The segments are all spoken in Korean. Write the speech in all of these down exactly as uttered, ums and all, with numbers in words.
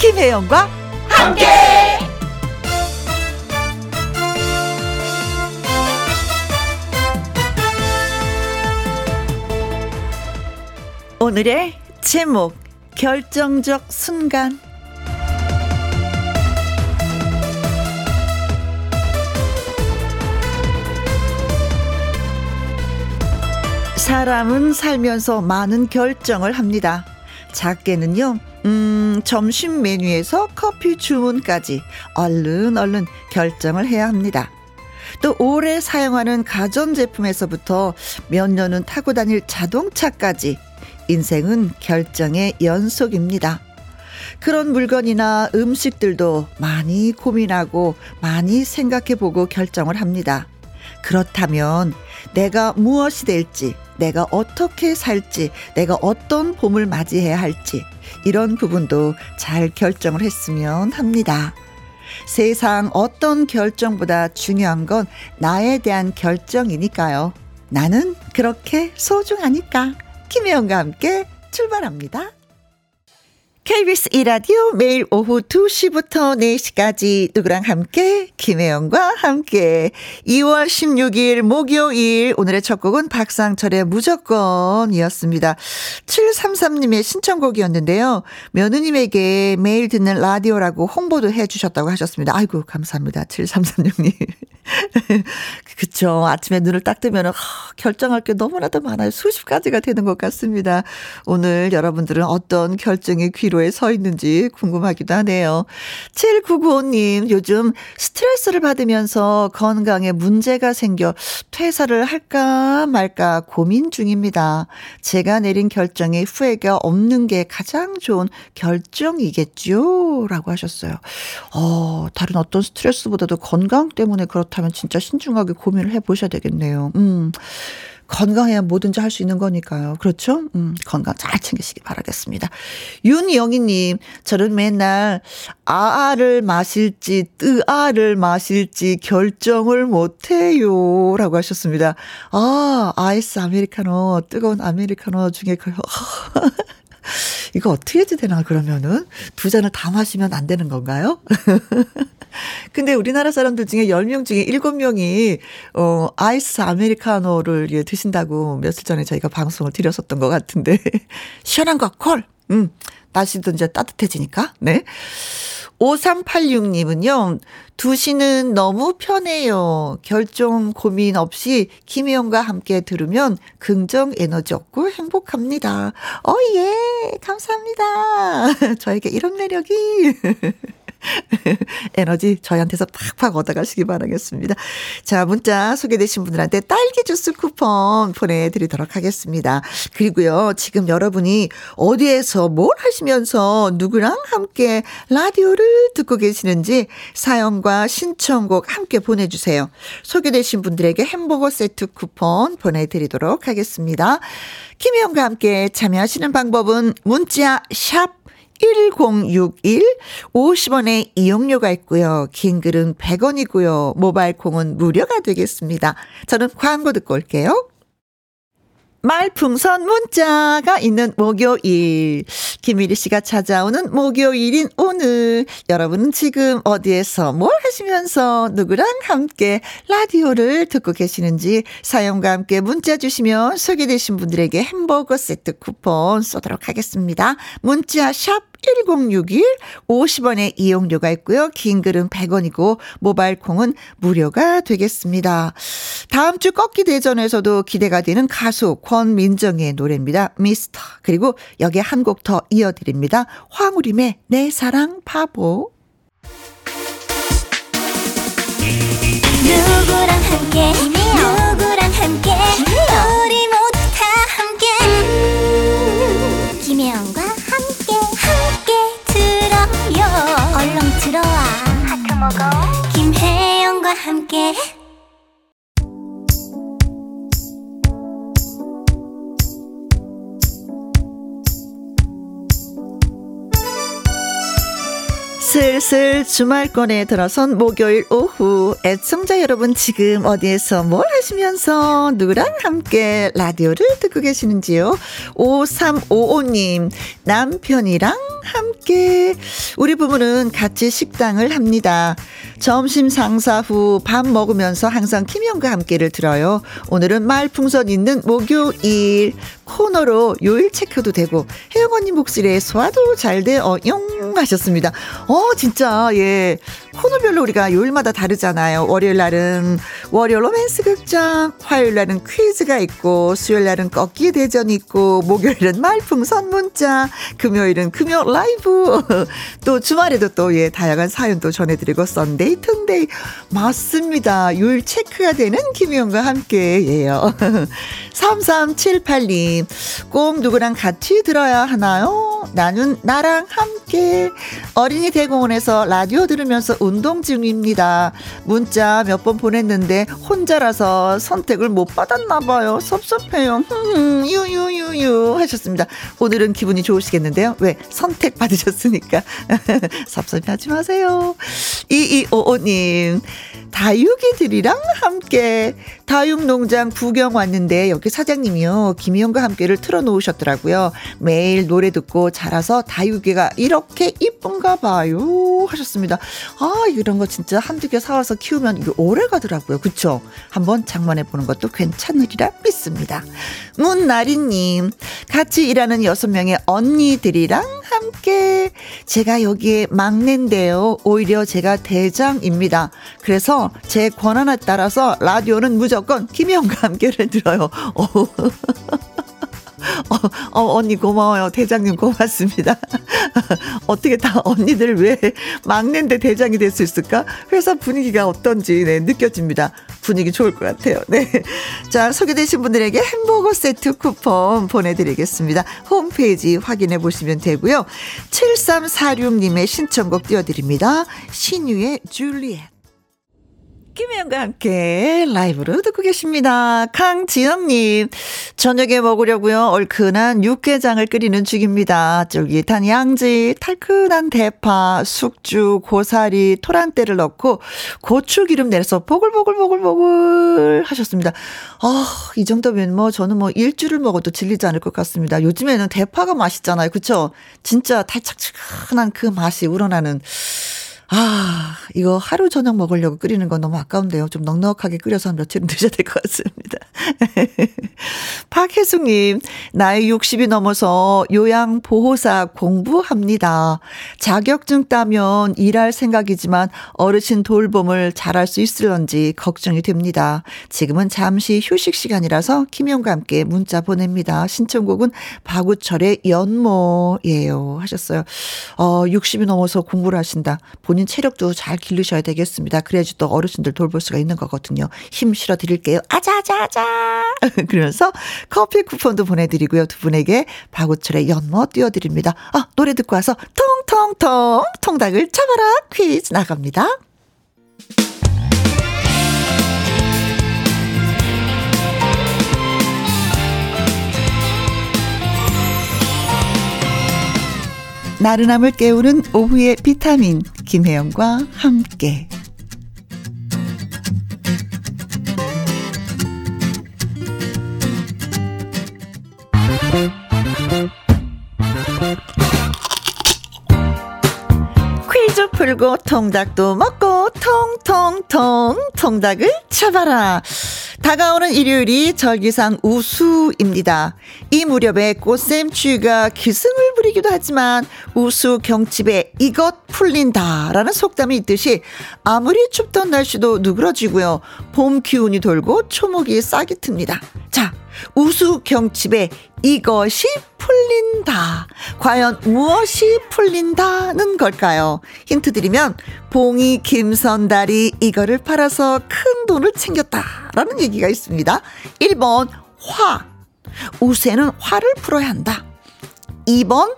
김혜영과 함께. 오늘의 제목, 결정적 순간. 사람은 살면서 많은 결정을 합니다. 작게는요, 음, 점심 메뉴에서 커피 주문까지 얼른 얼른 결정을 해야 합니다. 또 오래 사용하는 가전제품에서부터 몇 년은 타고 다닐 자동차까지 인생은 결정의 연속입니다. 그런 물건이나 음식들도 많이 고민하고 많이 생각해보고 결정을 합니다. 그렇다면 내가 무엇이 될지, 내가 어떻게 살지, 내가 어떤 봄을 맞이해야 할지, 이런 부분도 잘 결정을 했으면 합니다. 세상 어떤 결정보다 중요한 건 나에 대한 결정이니까요. 나는 그렇게 소중하니까. 김혜영과 함께 출발합니다. 케이비에스 일 라디오 매일 오후 두 시부터 네 시까지 누구랑 함께, 김혜영과 함께. 이월 십육일 목요일, 오늘의 첫 곡은 박상철의 무조건이었습니다. 칠삼삼님의 신청곡이었는데요. 며느님에게 매일 듣는 라디오라고 홍보도 해주셨다고 하셨습니다. 아이고, 감사합니다, 칠삼삼육님. 그쵸, 아침에 눈을 딱 뜨면 어, 결정할 게 너무나도 많아요. 수십 가지가 되는 것 같습니다. 오늘 여러분들은 어떤 결정이 귀로 서 있는지 궁금하기도 하네요. 칠구구오님, 요즘 스트레스를 받으면서 건강에 문제가 생겨 퇴사를 할까 말까 고민 중입니다. 제가 내린 결정에 후회가 없는 게 가장 좋은 결정이겠죠? 라고 하셨어요. 어, 다른 어떤 스트레스보다도 건강 때문에 그렇다면 진짜 신중하게 고민을 해보셔야 되겠네요. 음. 건강해야 뭐든지 할 수 있는 거니까요. 그렇죠? 음, 건강 잘 챙기시기 바라겠습니다. 윤영희님, 저는 맨날 아아를 마실지 뜨아를 마실지 결정을 못해요. 라고 하셨습니다. 아, 아이스 아메리카노, 뜨거운 아메리카노 중에 그... 이거 어떻게 해야 되나, 그러면은? 두 잔을 다 마시면 안 되는 건가요? 근데 우리나라 사람들 중에 열 명 중에 일곱 명이, 어, 아이스 아메리카노를, 예, 드신다고 며칠 전에 저희가 방송을 드렸었던 것 같은데. 시원한 거, 콜! 음, 날씨도 이제 따뜻해지니까, 네. 오삼팔육님은요, 두 시는 너무 편해요. 결정 고민 없이 김혜영과 함께 들으면 긍정 에너지 얻고 행복합니다. 어, 예, 감사합니다. 저에게 이런 매력이. 에너지 저희한테서 팍팍 얻어가시기 바라겠습니다. 자, 문자 소개되신 분들한테 딸기 주스 쿠폰 보내드리도록 하겠습니다. 그리고요, 지금 여러분이 어디에서 뭘 하시면서 누구랑 함께 라디오를 듣고 계시는지 사연과 신청곡 함께 보내주세요. 소개되신 분들에게 햄버거 세트 쿠폰 보내드리도록 하겠습니다. 김혜영과 함께 참여하시는 방법은 문자 샵 일공육일, 오십 원의 이용료가 있고요. 긴 글은 백 원이고요. 모바일 콩은 무료가 되겠습니다. 저는 광고 듣고 올게요. 말풍선 문자가 있는 목요일, 김일희 씨가 찾아오는 목요일인 오늘, 여러분은 지금 어디에서 뭘 하시면서 누구랑 함께 라디오를 듣고 계시는지 사연과 함께 문자 주시면 소개되신 분들에게 햄버거 세트 쿠폰 쏘도록 하겠습니다. 문자 샵 일공육일, 오십 원의 이용료가 있고요. 긴 글은 백 원이고 모바일 콩은 무료가 되겠습니다. 다음 주 꺾기 대전에서도 기대가 되는 가수 권민정의 노래입니다. 미스터. 그리고 여기에 한 곡 더 이어드립니다. 황우림의 내 사랑 바보. 누구랑 함께, 누구랑 함께, 우리 모두 다 함께, 음, 김혜영과 얼렁 들어와 하트 먹어. 김혜영과 함께. 슬슬 주말권에 들어선 목요일 오후, 애청자 여러분 지금 어디에서 뭘 하시면서 누구랑 함께 라디오를 듣고 계시는지요? 오삼오오님, 남편이랑 함께. 우리 부부는 같이 식당을 합니다. 점심 상사 후 밥 먹으면서 항상 김영과 함께를 들어요. 오늘은 말풍선 있는 목요일 코너로 요일 체크도 되고 혜영 언니 목소리에 소화도 잘 돼요 하셨습니다. 어 진짜 예, 코너별로 우리가 요일마다 다르잖아요. 월요일날은 월요 로맨스 극장, 화요일날은 퀴즈가 있고, 수요일날은 꺾기 대전이 있고, 목요일은 말풍선 문자, 금요일은 금요 라이브, 또 주말에도 또 예, 다양한 사연 또 전해드리고, 썬데이 툰데이. 맞습니다. 요일 체크가 되는 김희영과 함께예요. 삼삼칠팔님, 꼭 누구랑 같이 들어야 하나요? 나는 나랑 함께. 어린이 대공원에서 라디오 들으면서 운동 중입니다. 문자 몇 번 보냈는데 혼자라서 선택을 못 받았나 봐요. 섭섭해요. 유유유유 하셨습니다. 오늘은 기분이 좋으시겠는데요. 왜? 선택 받으셨으니까. 섭섭해하지 마세요. 이이오오님, 다육이들이랑 함께 다육농장 구경 왔는데 여기 사장님이요, 김희영과 함께를 틀어놓으셨더라고요. 매일 노래 듣고 자라서 다육이가 이렇게 이쁜가 봐요 하셨습니다. 아, 이런 거 진짜 한두 개 사와서 키우면 이게 오래 가더라고요. 그쵸? 한번 장만해보는 것도 괜찮으리라 믿습니다. 문나리님, 같이 일하는 여섯 명의 언니들이랑 함께. 제가 여기에 막내인데요, 오히려 제가 대장입니다. 그래서 제 권한에 따라서 라디오는 무조건 김희영과 함께를 들어요. 어, 어, 언니 고마워요. 대장님 고맙습니다. 어떻게 다 언니들 왜 막내인데 대장이 될 수 있을까? 회사 분위기가 어떤지 네, 느껴집니다. 분위기 좋을 것 같아요. 네, 자, 소개되신 분들에게 햄버거 세트 쿠폰 보내드리겠습니다. 홈페이지 확인해 보시면 되고요. 칠삼사육님의 신청곡 띄워드립니다. 신유의 줄리엣. 김혜영과 함께 라이브로 듣고 계십니다. 강지영님, 저녁에 먹으려고요, 얼큰한 육개장을 끓이는 중입니다. 쫄깃한 양지, 탈큰한 대파, 숙주, 고사리, 토란대를 넣고 고추기름 내서 보글보글보글보글 하셨습니다. 아, 이 정도면 뭐 저는 뭐 일주를 먹어도 질리지 않을 것 같습니다. 요즘에는 대파가 맛있잖아요. 그렇죠? 진짜 달짝지근한 그 맛이 우러나는. 아, 이거 하루 저녁 먹으려고 끓이는 건 너무 아까운데요. 좀 넉넉하게 끓여서 한 며칠은 드셔야 될 것 같습니다. 박혜숙님, 나이 육십이 넘어서 요양보호사 공부합니다. 자격증 따면 일할 생각이지만 어르신 돌봄을 잘할 수 있을런지 걱정이 됩니다. 지금은 잠시 휴식 시간이라서 김영과 함께 문자 보냅니다. 신청곡은 박우철의 연모예요 하셨어요. 어, 육십이 넘어서 공부를 하신다. 본인 체력도 잘 기르셔야 되겠습니다. 그래야지 또 어르신들 돌볼 수가 있는 거거든요. 힘 실어 드릴게요. 아자자자. 그러면서 커피 쿠폰도 보내드리고요. 두 분에게 박우철의 연모 띄워드립니다. 아, 노래 듣고 와서 통통통 통닭을 잡아라 퀴즈 나갑니다. 나른함을 깨우는 오후의 비타민, 김혜영과 함께. 퀴즈 풀고 통닭도 먹고 통통통 통닭을 잡아라. 다가오는 일요일이 절기상 우수입니다. 이 무렵에 꽃샘추위가 기승을 부리기도 하지만 우수 경칩에 이것 풀린다라는 속담이 있듯이 아무리 춥던 날씨도 누그러지고요. 봄 기운이 돌고 초목이 싹이 틉니다. 자, 우수 경칩에 이것이 풀린다. 과연 무엇이 풀린다는 걸까요? 힌트 드리면, 봉이 김선달이 이거를 팔아서 큰 돈을 챙겼다라는 얘기가 있습니다. 일 번 화, 우세는 화를 풀어야 한다. 이 번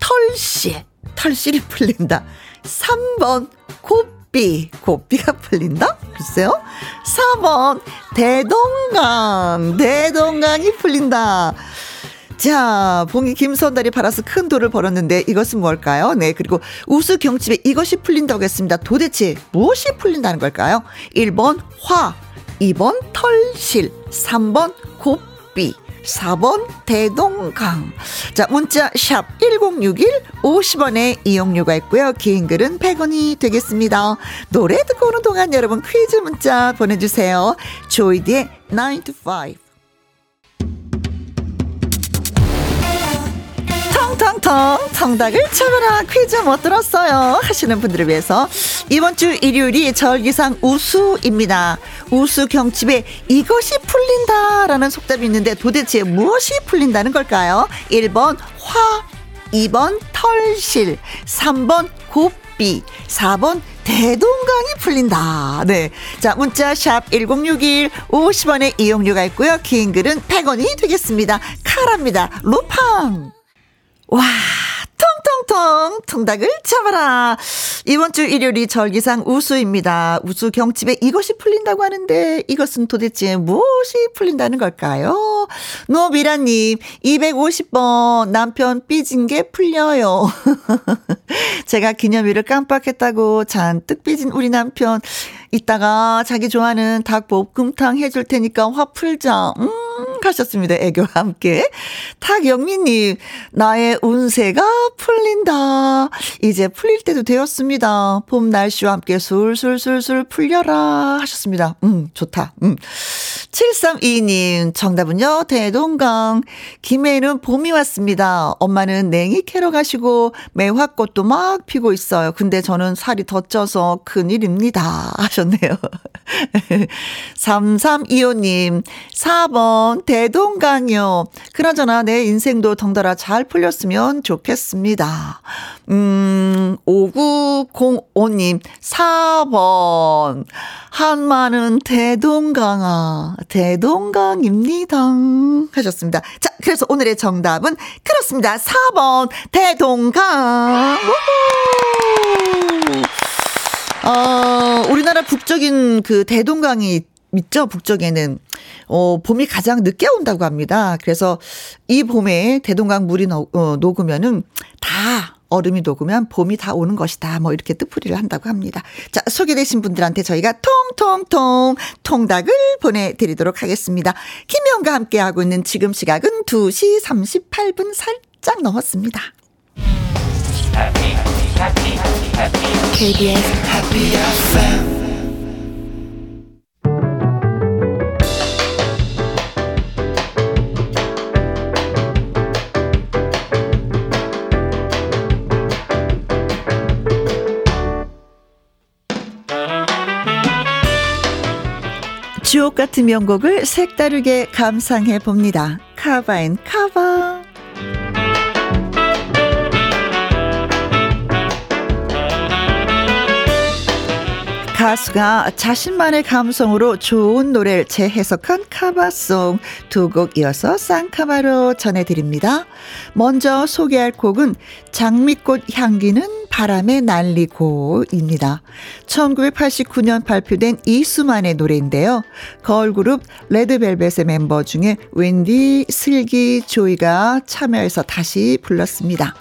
털실, 털실이 풀린다. 삼 번 고삐, 고삐가 풀린다. 글쎄요. 사 번 대동강, 대동강이 풀린다. 자, 봉이 김선달이 팔아서 큰 돈을 벌었는데 이것은 뭘까요? 네, 그리고 우수 경칩에 이것이 풀린다고 했습니다. 도대체 무엇이 풀린다는 걸까요? 일 번 화, 이 번 털실, 삼 번 곱비, 사 번 대동강. 자, 문자 샵 일공육일, 오십 원의 이용료가 있고요. 긴 글은 백 원이 되겠습니다. 노래 듣고 오는 동안 여러분 퀴즈 문자 보내주세요. 조이디의 나인 투 파이브. 텅텅텅 정답을 찾아라, 퀴즈 못 들었어요 하시는 분들을 위해서 이번 주 일요일이 절기상 우수입니다. 우수 경칩에 이것이 풀린다라는 속담이 있는데 도대체 무엇이 풀린다는 걸까요? 일 번 화, 이 번 털실, 삼 번 곱비, 사 번 대동강이 풀린다. 네. 자, 문자 샵 일공육일, 오십 원의 이용료가 있고요. 긴 글은 백 원이 되겠습니다. 카라입니다. 로팡. 와, 통통통 통닭을 잡아라. 이번 주 일요일이 절기상 우수입니다. 우수 경칩에 이것이 풀린다고 하는데 이것은 도대체 무엇이 풀린다는 걸까요? 노미라님, 이백오십 번 남편 삐진 게 풀려요. 제가 기념일을 깜빡했다고 잔뜩 삐진 우리 남편, 이따가 자기 좋아하는 닭볶음탕 해줄 테니까 화 풀자. 음, 하셨습니다. 애교와 함께. 탁영민님, 나의 운세가 풀린다. 이제 풀릴 때도 되었습니다. 봄 날씨와 함께 술술술술 풀려라. 하셨습니다. 음, 좋다. 음. 칠삼이이 님, 정답은요, 대동강. 김해는 봄이 왔습니다. 엄마는 냉이 캐러 가시고 매화꽃도 막 피고 있어요. 근데 저는 살이 더 쪄서 큰일입니다. 하셨네요. 삼삼이오 님, 사 번 대동강요. 그나저나 내 인생도 덩달아 잘 풀렸으면 좋겠습니다. 음, 오구공오 님, 사 번 한마는 대동강아, 대동강입니다. 하셨습니다. 자, 그래서 오늘의 정답은 그렇습니다. 사 번 대동강. 어, 우리나라 북쪽인 그 대동강이 있죠. 북쪽에는 어, 봄이 가장 늦게 온다고 합니다. 그래서 이 봄에 대동강 물이 녹, 어, 녹으면은 다, 얼음이 녹으면 봄이 다 오는 것이다. 뭐 이렇게 뜻풀이를 한다고 합니다. 자, 소개되신 분들한테 저희가 통통통 통닭을 보내드리도록 하겠습니다. 김혜원과 함께하고 있는 지금 시각은 두 시 삼십팔 분 살짝 넘었습니다. 케이비에스 Happy 에프엠 주옥 같은 명곡을 색다르게 감상해 봅니다. 카바인 카바. 가수가 자신만의 감성으로 좋은 노래를 재해석한 카바송 두 곡 이어서 쌍카바로 전해드립니다. 먼저 소개할 곡은 장미꽃 향기는 바람에 날리고입니다. 천구백팔십구 년 발표된 이수만의 노래인데요. 걸그룹 레드벨벳의 멤버 중에 웬디, 슬기, 조이가 참여해서 다시 불렀습니다.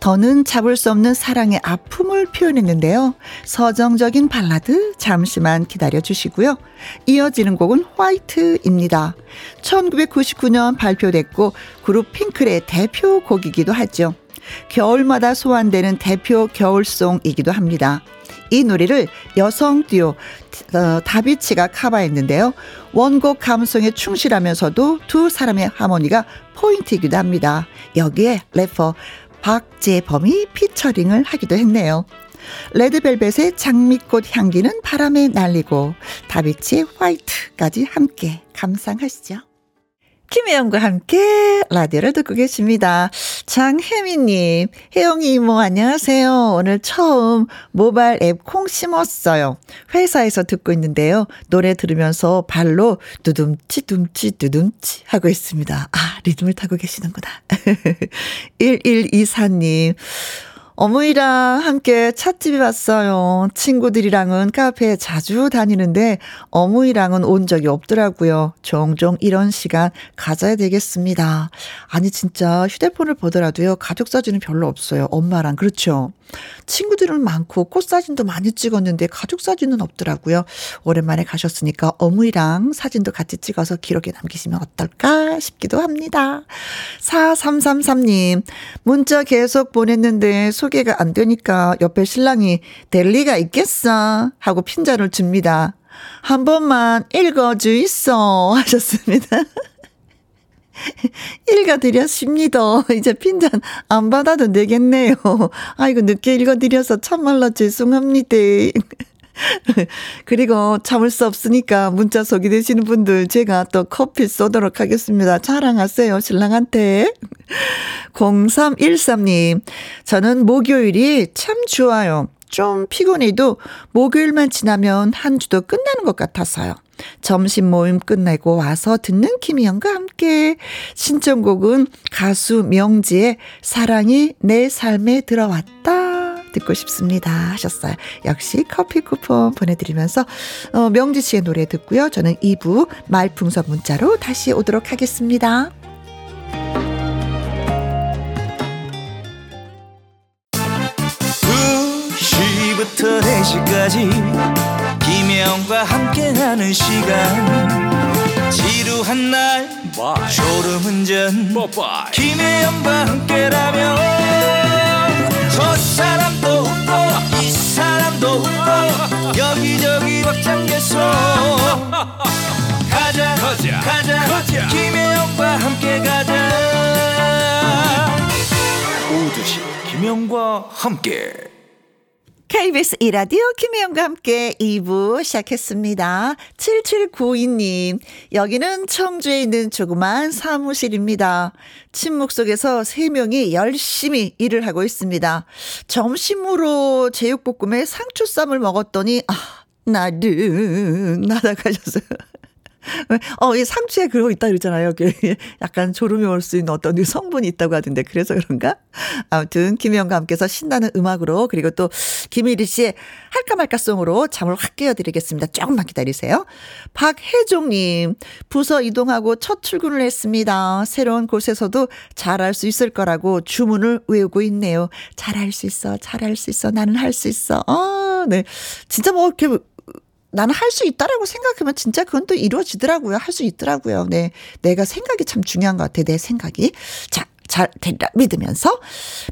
더는 잡을 수 없는 사랑의 아픔을 표현했는데요. 서정적인 발라드 잠시만 기다려주시고요. 이어지는 곡은 화이트입니다. 천구백구십구 년 발표됐고 그룹 핑클의 대표곡이기도 하죠. 겨울마다 소환되는 대표 겨울송이기도 합니다. 이 노래를 여성 듀오 어, 다비치가 커버했는데요. 원곡 감성에 충실하면서도 두 사람의 하모니가 포인트이기도 합니다. 여기에 래퍼 박재범이 피처링을 하기도 했네요. 레드벨벳의 장미꽃 향기는 바람에 날리고 다비치의 화이트까지 함께 감상하시죠. 김혜영과 함께 라디오를 듣고 계십니다. 장혜민님, 혜영이 이모 안녕하세요. 오늘 처음 모바일 앱 콩 심었어요. 회사에서 듣고 있는데요. 노래 들으면서 발로 두둠치 둠치 두둠치 하고 있습니다. 아, 리듬을 타고 계시는구나. 일일이사 님, 어머니랑 함께 찻집에 왔어요. 친구들이랑은 카페에 자주 다니는데 어머니랑은 온 적이 없더라고요. 종종 이런 시간 가져야 되겠습니다. 아니 진짜 휴대폰을 보더라도요. 가족 사진은 별로 없어요. 엄마랑. 그렇죠. 친구들은 많고 꽃사진도 많이 찍었는데 가족 사진은 없더라고요. 오랜만에 가셨으니까 어머니랑 사진도 같이 찍어서 기록에 남기시면 어떨까 싶기도 합니다. 사삼삼삼 님 문자 계속 보냈는데 소개가 안 되니까 옆에 신랑이 될 리가 있겠어 하고 핀잔을 줍니다. 한 번만 읽어주이소 하셨습니다. 읽어드렸습니다. 이제 핀잔 안 받아도 되겠네요. 아이고 늦게 읽어드려서 참말로 죄송합니다. 그리고 참을 수 없으니까 문자 소개되시는 분들 제가 또 커피 쏘도록 하겠습니다. 자랑하세요 신랑한테. 공삼일삼 님 저는 목요일이 참 좋아요. 좀 피곤해도 목요일만 지나면 한 주도 끝나는 것 같아서요. 점심 모임 끝내고 와서 듣는 김희영과 함께 신청곡은 가수 명지의 사랑이 내 삶에 들어왔다 듣고 싶습니다 하셨어요. 역시 커피 쿠폰 보내드리면서 어, 명지 씨의 노래 듣고요. 저는 이 부 말풍선 문자로 다시 오도록 하겠습니다. 두 시부터 네 시까지 김혜영과 함께하는 시간 지루한 날 Bye. 졸음운전 Bye. 김혜영과 함께라면 저 사람도 웃고 이 사람도 웃고 여기저기 벅장개소 가자, 가자 가자 가자 김혜영과 함께 가자 오두시 김혜영과 함께 케이비에스 일 라디오 김혜영과 함께 이 부 시작했습니다. 칠칠구이 님 여기는 청주에 있는 조그만 사무실입니다. 침묵 속에서 세 명이 열심히 일을 하고 있습니다. 점심으로 제육볶음에 상추쌈을 먹었더니 아 나른하다고 하셨어요. 어, 이 상추에 그거 있다 그러잖아요. 약간 졸음이 올 수 있는 어떤 성분이 있다고 하던데 그래서 그런가? 아무튼 김혜영과 함께서 신나는 음악으로 그리고 또 김일희 씨의 할까 말까 송으로 잠을 확 깨워드리겠습니다. 조금만 기다리세요. 박혜종님 부서 이동하고 첫 출근을 했습니다. 새로운 곳에서도 잘할 수 있을 거라고 주문을 외우고 있네요. 잘할 수 있어, 잘할 수 있어, 나는 할 수 있어. 아, 네, 진짜 뭐 이렇게. 나는 할 수 있다라고 생각하면 진짜 그건 또 이루어지더라고요. 할 수 있더라고요. 네, 내가 생각이 참 중요한 것 같아요. 내 생각이. 자, 잘 되리라 믿으면서.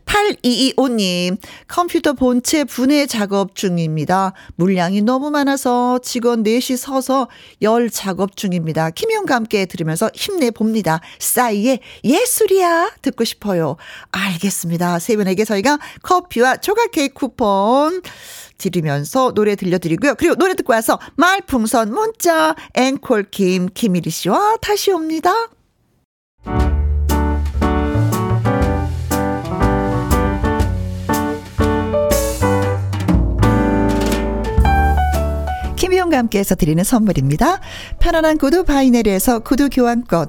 팔이이오 님 컴퓨터 본체 분해 작업 중입니다. 물량이 너무 많아서 직원 넷이 서서 열 작업 중입니다. 김희영과 함께 들으면서 힘내봅니다. 싸이의 예술이야 듣고 싶어요. 알겠습니다. 세 분에게 저희가 커피와 조각 케이크 쿠폰 드리면서 노래 들려드리고요. 그리고 노래 듣고 와서 말풍선 문자 앵콜 김 김일희 씨와 다시 옵니다. 김희영과 함께해서 드리는 선물입니다. 편안한 구두 바이네리에서 구두 교환권,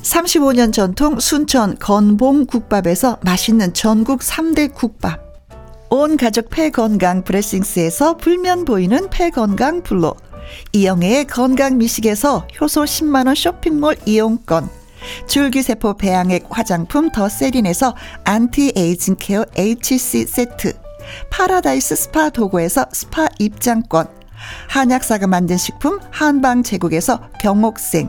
삼십오 년 전통 순천 건봉국밥에서 맛있는 전국 삼 대 국밥, 온 가족 폐건강 브레싱스에서 불면 보이는 폐건강 블로, 이영애의 건강 미식에서 효소 십만 원 쇼핑몰 이용권, 줄기세포 배양액 화장품 더 세린에서 안티에이징 케어 에이치씨 세트, 파라다이스 스파 도구에서 스파 입장권, 한약사가 만든 식품 한방 제국에서 병옥생,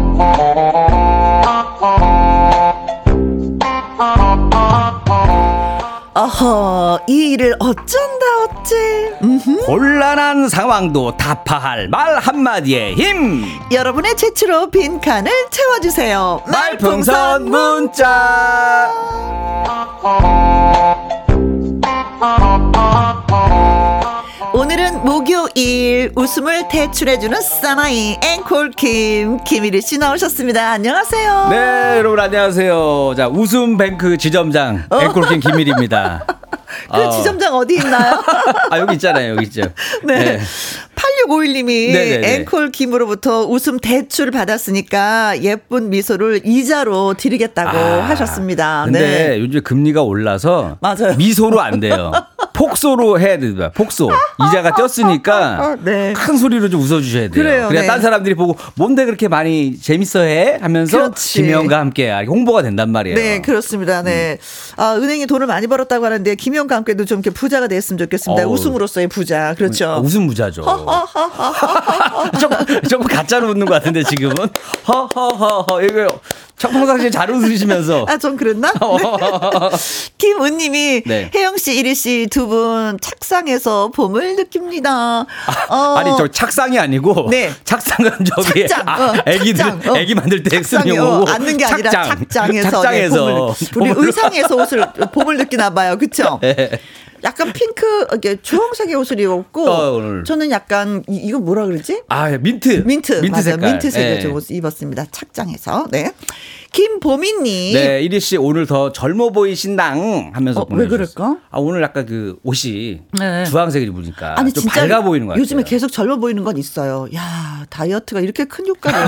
어허, 이 일을 어쩐다 어째. 음흠. 곤란한 상황도 타파할 말 한마디의 힘, 여러분의 최초로 빈칸을 채워주세요. 말풍선, 말풍선 문자. 오늘은 목요일, 웃음을 대출해주는 사나이 앵콜킴 김일희 씨 나오셨습니다. 안녕하세요. 네, 여러분 안녕하세요. 자, 웃음뱅크 지점장 앵콜킴 김일희입니다. 그 어. 지점장 어디 있나요? 아, 여기 있잖아요. 여기 있죠. 네. 네. 팔육오일 님이 네네네. 앵콜 김으로부터 웃음 대출 받았으니까 예쁜 미소를 이자로 드리겠다고 아, 하셨습니다. 근데 네. 요즘 금리가 올라서 맞아요. 미소로 안 돼요. 폭소로 해야 됩니다. 폭소. 이자가 쪘으니까 네. 큰 소리로 좀 웃어주셔야 돼요. 그래요, 그래야 네. 딴 사람들이 보고 뭔데 그렇게 많이 재밌어해? 하면서 그렇지. 김혜원과 함께 홍보가 된단 말이에요. 네, 그렇습니다. 네. 음. 아, 은행이 돈을 많이 벌었다고 하는데 김혜원과 함께도 좀 이렇게 부자가 됐으면 좋겠습니다. 어우. 웃음으로서의 부자. 그렇죠. 아, 웃음 부자죠. 조금, 조금 가짜로 웃는 것 같은데 지금은 허허허허 이거요. 평상시에 잘 웃으시면서. 아, 좀 그랬나? 네. 김은님이 네. 혜영 씨, 이리 씨 두 분 착상에서 봄을 느낍니다. 아, 어. 아니 저 착상이 아니고 네. 착상은 저기 착장, 아, 애기들 어. 애기 만들 때 쓰는 거고. 앉는 게 아니라 착장에서. 착장에서. 네, 봄을, 봄을. 우리 의상에서 옷을 봄을 느끼나 봐요, 그렇죠? 네. 약간 핑크, 주황색의 옷을 입었고, 어, 저는 약간, 이, 이거 뭐라 그러지? 아, 민트. 민트. 민트 맞아, 색깔. 민트색의 네. 옷을 입었습니다. 착장해서. 네. 김보민님. 네, 이리 씨 오늘 더 젊어 보이신당 하면서 어, 보내주셨어요. 왜 그럴까? 아, 오늘 약간 그 옷이 네. 주황색을 입으니까 아니, 좀 진짜 밝아 보이는 거 같아요. 요즘에 계속 젊어 보이는 건 있어요. 야, 다이어트가 이렇게 큰 효과를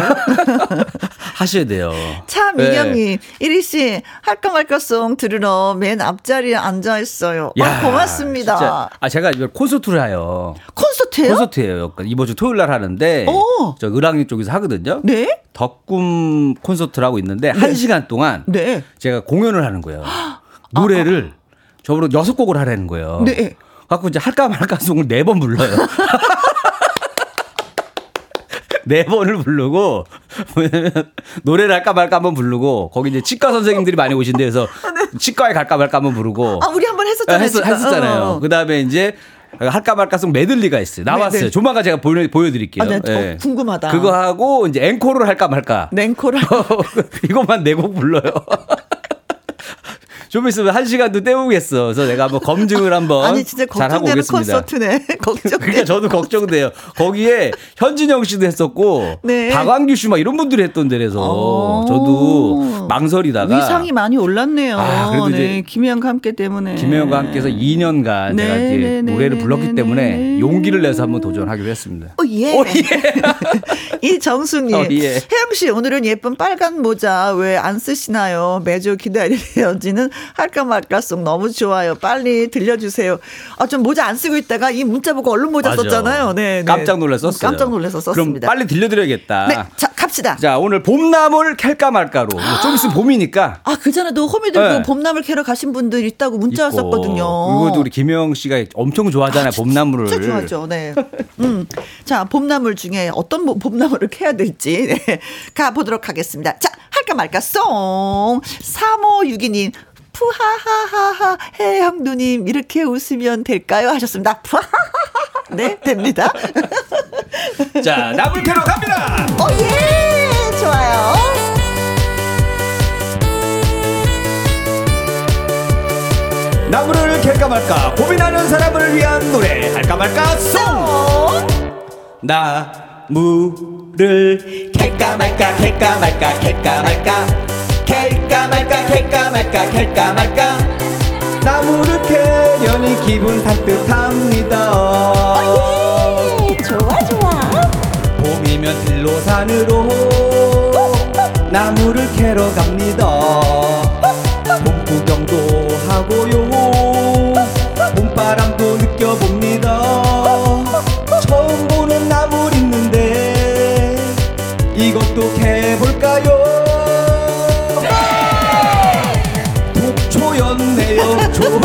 하셔야 돼요. 참 이경님, 네. 이리 씨 할까 말까송 들으러 맨 앞자리에 앉아 있어요. 야, 아, 고맙습니다. 진짜. 아, 제가 이걸 콘서트를 해요. 콘서트요? 콘서트예요. 이번 주 토요일 날 하는데 오. 저 을왕리 쪽에서 하거든요. 네. 덕꿈 콘서트라고 있는데 네. 한 시간 동안 네. 제가 공연을 하는 거예요. 노래를 아, 아. 저보로 여섯 곡을 하라는 거예요. 네. 갖고 이제 할까 말까 송을 네 번 불러요. 네 번을 부르고 노래를 할까 말까 한번 부르고 거기 이제 치과 선생님들이 많이 오신데 그래서 치과에 갈까 말까 한번 부르고 아, 우리 한번 했었잖아요. 했었, 했었잖아요. 어. 그다음에 이제 할까 말까송 메들리가 있어요. 나왔어요. 네, 네. 조만간 제가 보여 보여드릴게요. 아, 네. 네. 어, 궁금하다. 그거 하고 이제 앵콜을 할까 말까. 네, 앵콜을. 이것만 네 곡 불러요. 좀 있으면 한 시간도 때우겠어. 그래서 내가 한번 검증을 한번 아니, 진짜 잘하고 오겠습니다. 콘서트네. 걱정. 그러니까 저도 걱정돼요. 거기에 현진영 씨도 했었고, 네. 박완규 씨 막 이런 분들이 했던 데라서 저도 망설이다가 위상이 많이 올랐네요. 아, 그래도 네. 이제 김혜영과 함께 때문에 김혜영과 함께해서 이 년간 네, 내가 이제 네, 네, 노래를 네, 불렀기 네, 때문에 네. 용기를 내서 한번 도전하기로 했습니다. 오 예. 오, 예. 이 정수님, 어, 예. 혜영 씨 오늘은 예쁜 빨간 모자 왜 안 쓰시나요? 매주 기다리는지는. 할까 말까 송 너무 좋아요. 빨리 들려주세요. 아, 전 모자 안 쓰고 있다가 이 문자 보고 얼른 모자 맞아. 썼잖아요. 네, 네. 깜짝 놀랐어요. 깜짝 놀라서 썼습니다. 그럼 빨리 들려드려야겠다. 네, 자 갑시다. 자, 오늘 봄나물 캘까 말까로 좀 있으면 봄이니까. 아, 그 전에 도 호미 들고 네. 봄나물 캐러 가신 분들 있다고 문자 있고. 왔었거든요. 이것도 우리 김영 씨가 엄청 좋아하잖아요. 아, 진짜, 봄나물을. 진짜 좋아하죠. 네. 음, 자 봄나물 중에 어떤 봄나물을 캐야 될지 네. 가보도록 하겠습니다. 자 할까 말까 송 삼오육이 님. 푸하하하하 해영 누님 이렇게 웃으면 될까요 하셨습니다. 푸하하하하 네 됩니다. 자 나물 캐러 갑니다. 오예 좋아요. 나물을 캘까 말까 고민하는 사람을 위한 노래 할까 말까 송. 나물을 캘까 말까 캘까 말까 캘까 말까 캘까 말까 캘까 말까 캘까 말까 나무를 캐려니 기분 따뜻합니다. 오예 좋아 좋아. 봄이면 들로산으로 나무를 캐러 갑니다. 봄 구경도 하고요 봄바람도 느껴봅니다.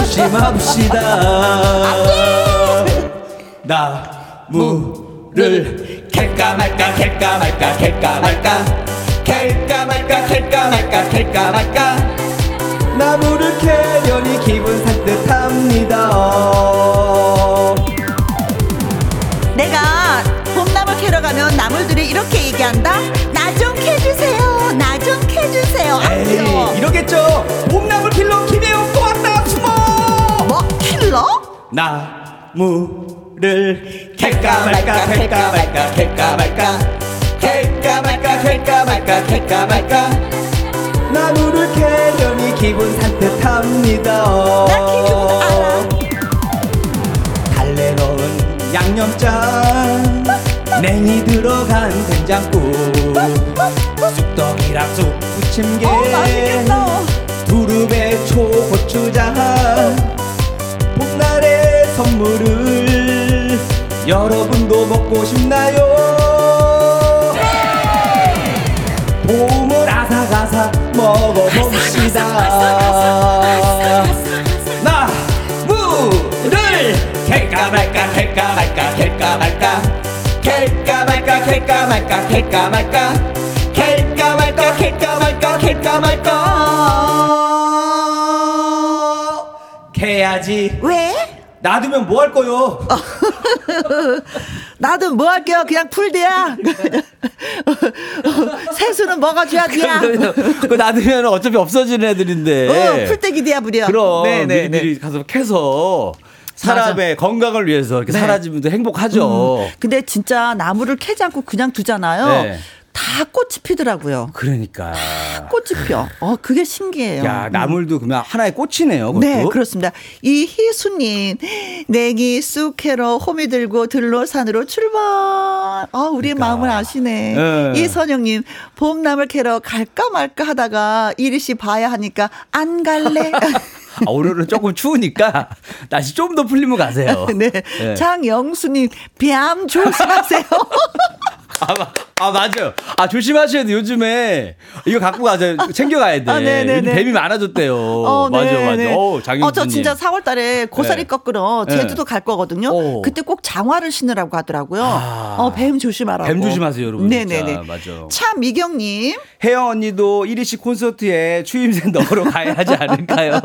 조심합시다. 나무를 캘까 말까 캘까 말까 캘까 말까 캘까 말까 캘까 말까 캘까 말까 나무를 캐려니 기분 산뜻합니다. 내가 봄나물 캐러 가면 나물들이 이렇게 얘기한다. 나 좀 캐주세요, 나 좀 캐주세요. 아, 귀여워. 이러겠죠. 봄나물 킬러 김래원 또 왔다. 숨어. 뭐 킬러? 나무를 캘까 말까 캘까 말까 캘까 말까 캘까 말까 캘까 말까 캘까 말까 나무를 캐려니 기분 산뜻합니다. 나 기분 알아. 달래 넣은 양념장 냉이 들어간 된장국 쑥떡이랑 쑥 부침개 두릅에 초고추장 봄날의 선물을 여러분도 먹고 싶나요? 봄을 아삭아삭 먹어봅시다. 나무를 캘까 말까 캘까 말까 캘까 말까 캘까 말까 캘까 말까 캘까 말까 캘까 말까 캘까 말까 캘까 말까 캐야지. 왜? 놔두면 뭐 할 거요? 놔두면 뭐 할게요? 그냥 풀대야. 세수는 먹어줘야지야. 그 놔두면 어차피 없어지는 애들인데. 어, 풀떼기대야 부려. 그럼 네네네. 미리미리 가서 캐서. 사람의 맞아. 건강을 위해서 이렇게 네. 사라지면 행복하죠. 음, 근데 진짜 나무를 캐지 않고 그냥 두잖아요. 네. 다 꽃이 피더라고요. 그러니까. 다 꽃이 피어. 어, 그게 신기해요. 야, 나물도 그냥 하나의 꽃이네요. 그것도. 네, 그렇습니다. 이희수님, 냉이 쑥 캐러 호미 들고 들로 산으로 출발. 아, 우리의 그러니까. 마음을 아시네. 네. 이선영님, 봄나물 캐러 갈까 말까 하다가 이리 씨 봐야 하니까 안 갈래. 아, 오늘은 조금 추우니까 날씨 좀 더 풀리면 가세요. 네. 네. 장영수님, 뺨 조심하세요. 아, 아, 맞아요. 아, 조심하셔야 돼. 요즘에 이거 갖고 가세요. 챙겨가야 돼. 아, 네네네. 뱀이 많아졌대요. 어, 맞아요, 네네. 맞아요. 어, 장영수님. 어, 저 진짜 사월 달에 고사리 꺾으러 네. 제주도 갈 거거든요. 오. 그때 꼭 장화를 신으라고 하더라고요. 아. 어, 뱀 조심하라고. 뱀 조심하세요, 여러분. 네네네. 맞아요. 참, 이경님. 혜영 언니도 이리 씨 콘서트에 추임새 넣으러 가야 하지 않을까요?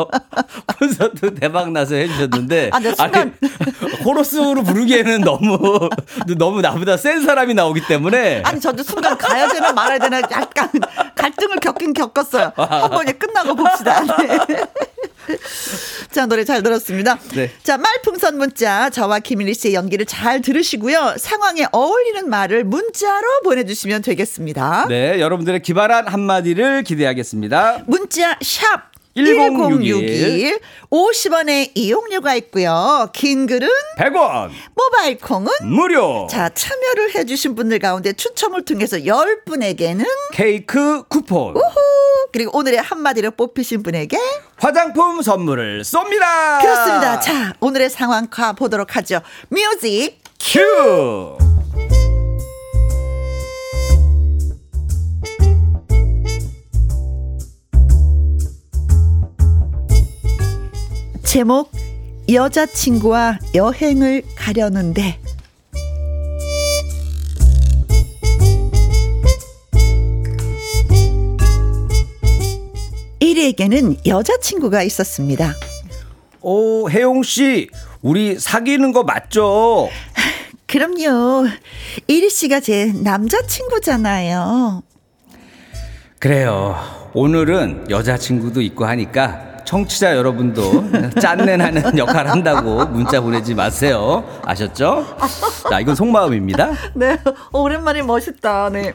콘서트 대박 나서 해주셨는데. 아, 아, 네, 순간. 아니, 코러스로 부르기에는 너무, 너무 나보다 센 사람이 나오기 때문에. 아니, 저도 순간 가야 되나 말아야 되나 약간 갈등을 겪긴 겪었어요. 한 번에 끝나고 봅시다. 네. 자, 노래 잘 들었습니다. 네. 자, 말풍선 문자. 저와 김일희 씨의 연기를 잘 들으시고요. 상황에 어울리는 말을 문자로 보내주시면 되겠습니다. 네, 여러분들의 기발한 한마디를 기대하겠습니다. 문자 샵 일공육일 오십 원의 이용료가 있고요. 긴 글은 백 원, 모바일 콩은 무료. 자, 참여를 해주신 분들 가운데 추첨을 통해서 열 분에게는 케이크 쿠폰, 우후, 그리고 오늘의 한마디로 뽑히신 분에게 화장품 선물을 쏩니다. 그렇습니다. 자, 오늘의 상황 가보도록 하죠. 뮤직 큐. 제목, 여자친구와 여행을 가려는데. 이리에게는 여자친구가 있었습니다. 오, 혜용씨, 우리 사귀는 거 맞죠? 그럼요. 이리씨가 제 남자친구잖아요. 그래요. 오늘은 여자친구도 있고 하니까 청취자 여러분도 짠내나는 역할을 한다고 문자 보내지 마세요. 아셨죠? 자, 이건 속마음입니다. 네, 오랜만에 멋있다. 네.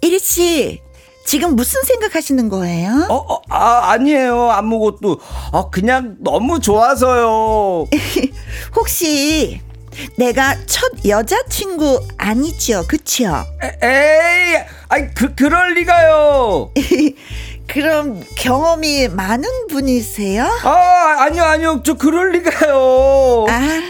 이리 씨, 지금 무슨 생각하시는 거예요? 어, 어, 아, 아니에요. 아무것도. 아, 그냥 너무 좋아서요. 혹시 내가 첫 여자친구 아니죠? 그치요? 에이, 아이, 그, 그럴 리가요. 그럼 경험이 많은 분이세요? 아, 아니요, 아니요. 저 그럴 리가요. 아.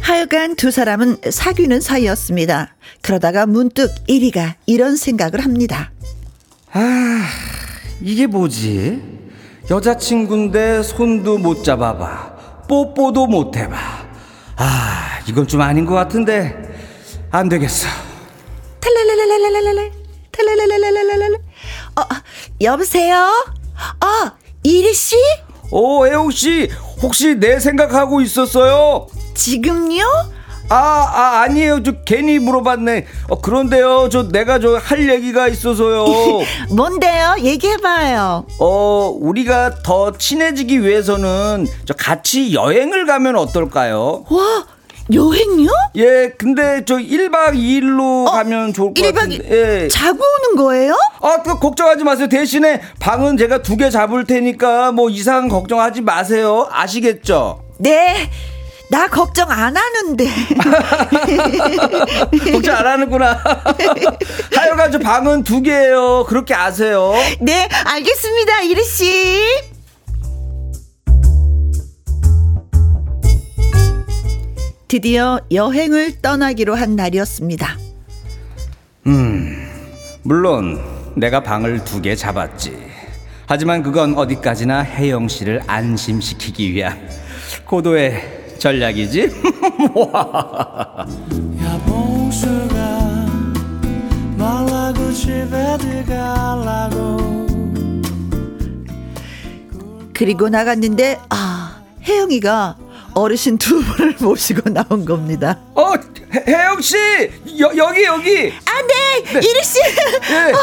하여간 두 사람은 사귀는 사이였습니다. 그러다가 문득 이리가 이런 생각을 합니다. 아, 이게 뭐지? 여자친구인데 손도 못 잡아봐, 뽀뽀도 못 해봐. 아, 이건 좀 아닌 것 같은데. 안 되겠어. 탈랄랄랄랄랄랄랄 탈랄랄랄랄랄랄. 어, 여보세요? 어, 이리씨? 오, 애옥씨, 혹시 내 생각하고 있었어요? 지금요? 아, 아, 아니에요. 저 괜히 물어봤네. 어, 그런데요, 저 내가 저 할 얘기가 있어서요. 뭔데요? 얘기해봐요. 어, 우리가 더 친해지기 위해서는 저 같이 여행을 가면 어떨까요? 와, 여행요? 예, 근데 저 일 박 이 일로 어? 가면 좋을 것 같은데. 예. 자고 오는 거예요? 아, 그 걱정하지 마세요. 대신에 방은 제가 두 개 잡을 테니까 뭐 이상 걱정하지 마세요. 아시겠죠? 네. 나 걱정 안 하는데. 걱정 안 하는구나. 하여간 저 방은 두 개예요. 그렇게 아세요? 네, 알겠습니다, 이리씨. 드디어 여행을 떠나기로 한 날이었습니다. 음, 물론 내가 방을 두 개 잡았지. 하지만 그건 어디까지나 혜영 씨를 안심시키기 위한 고도의 전략이지. 그리고 나갔는데, 아, 혜영이가 어르신 두 분을 모시고 나온 겁니다. 어, 혜영씨! 여기, 여기! 아, 네! 네. 이리씨! 네. 어,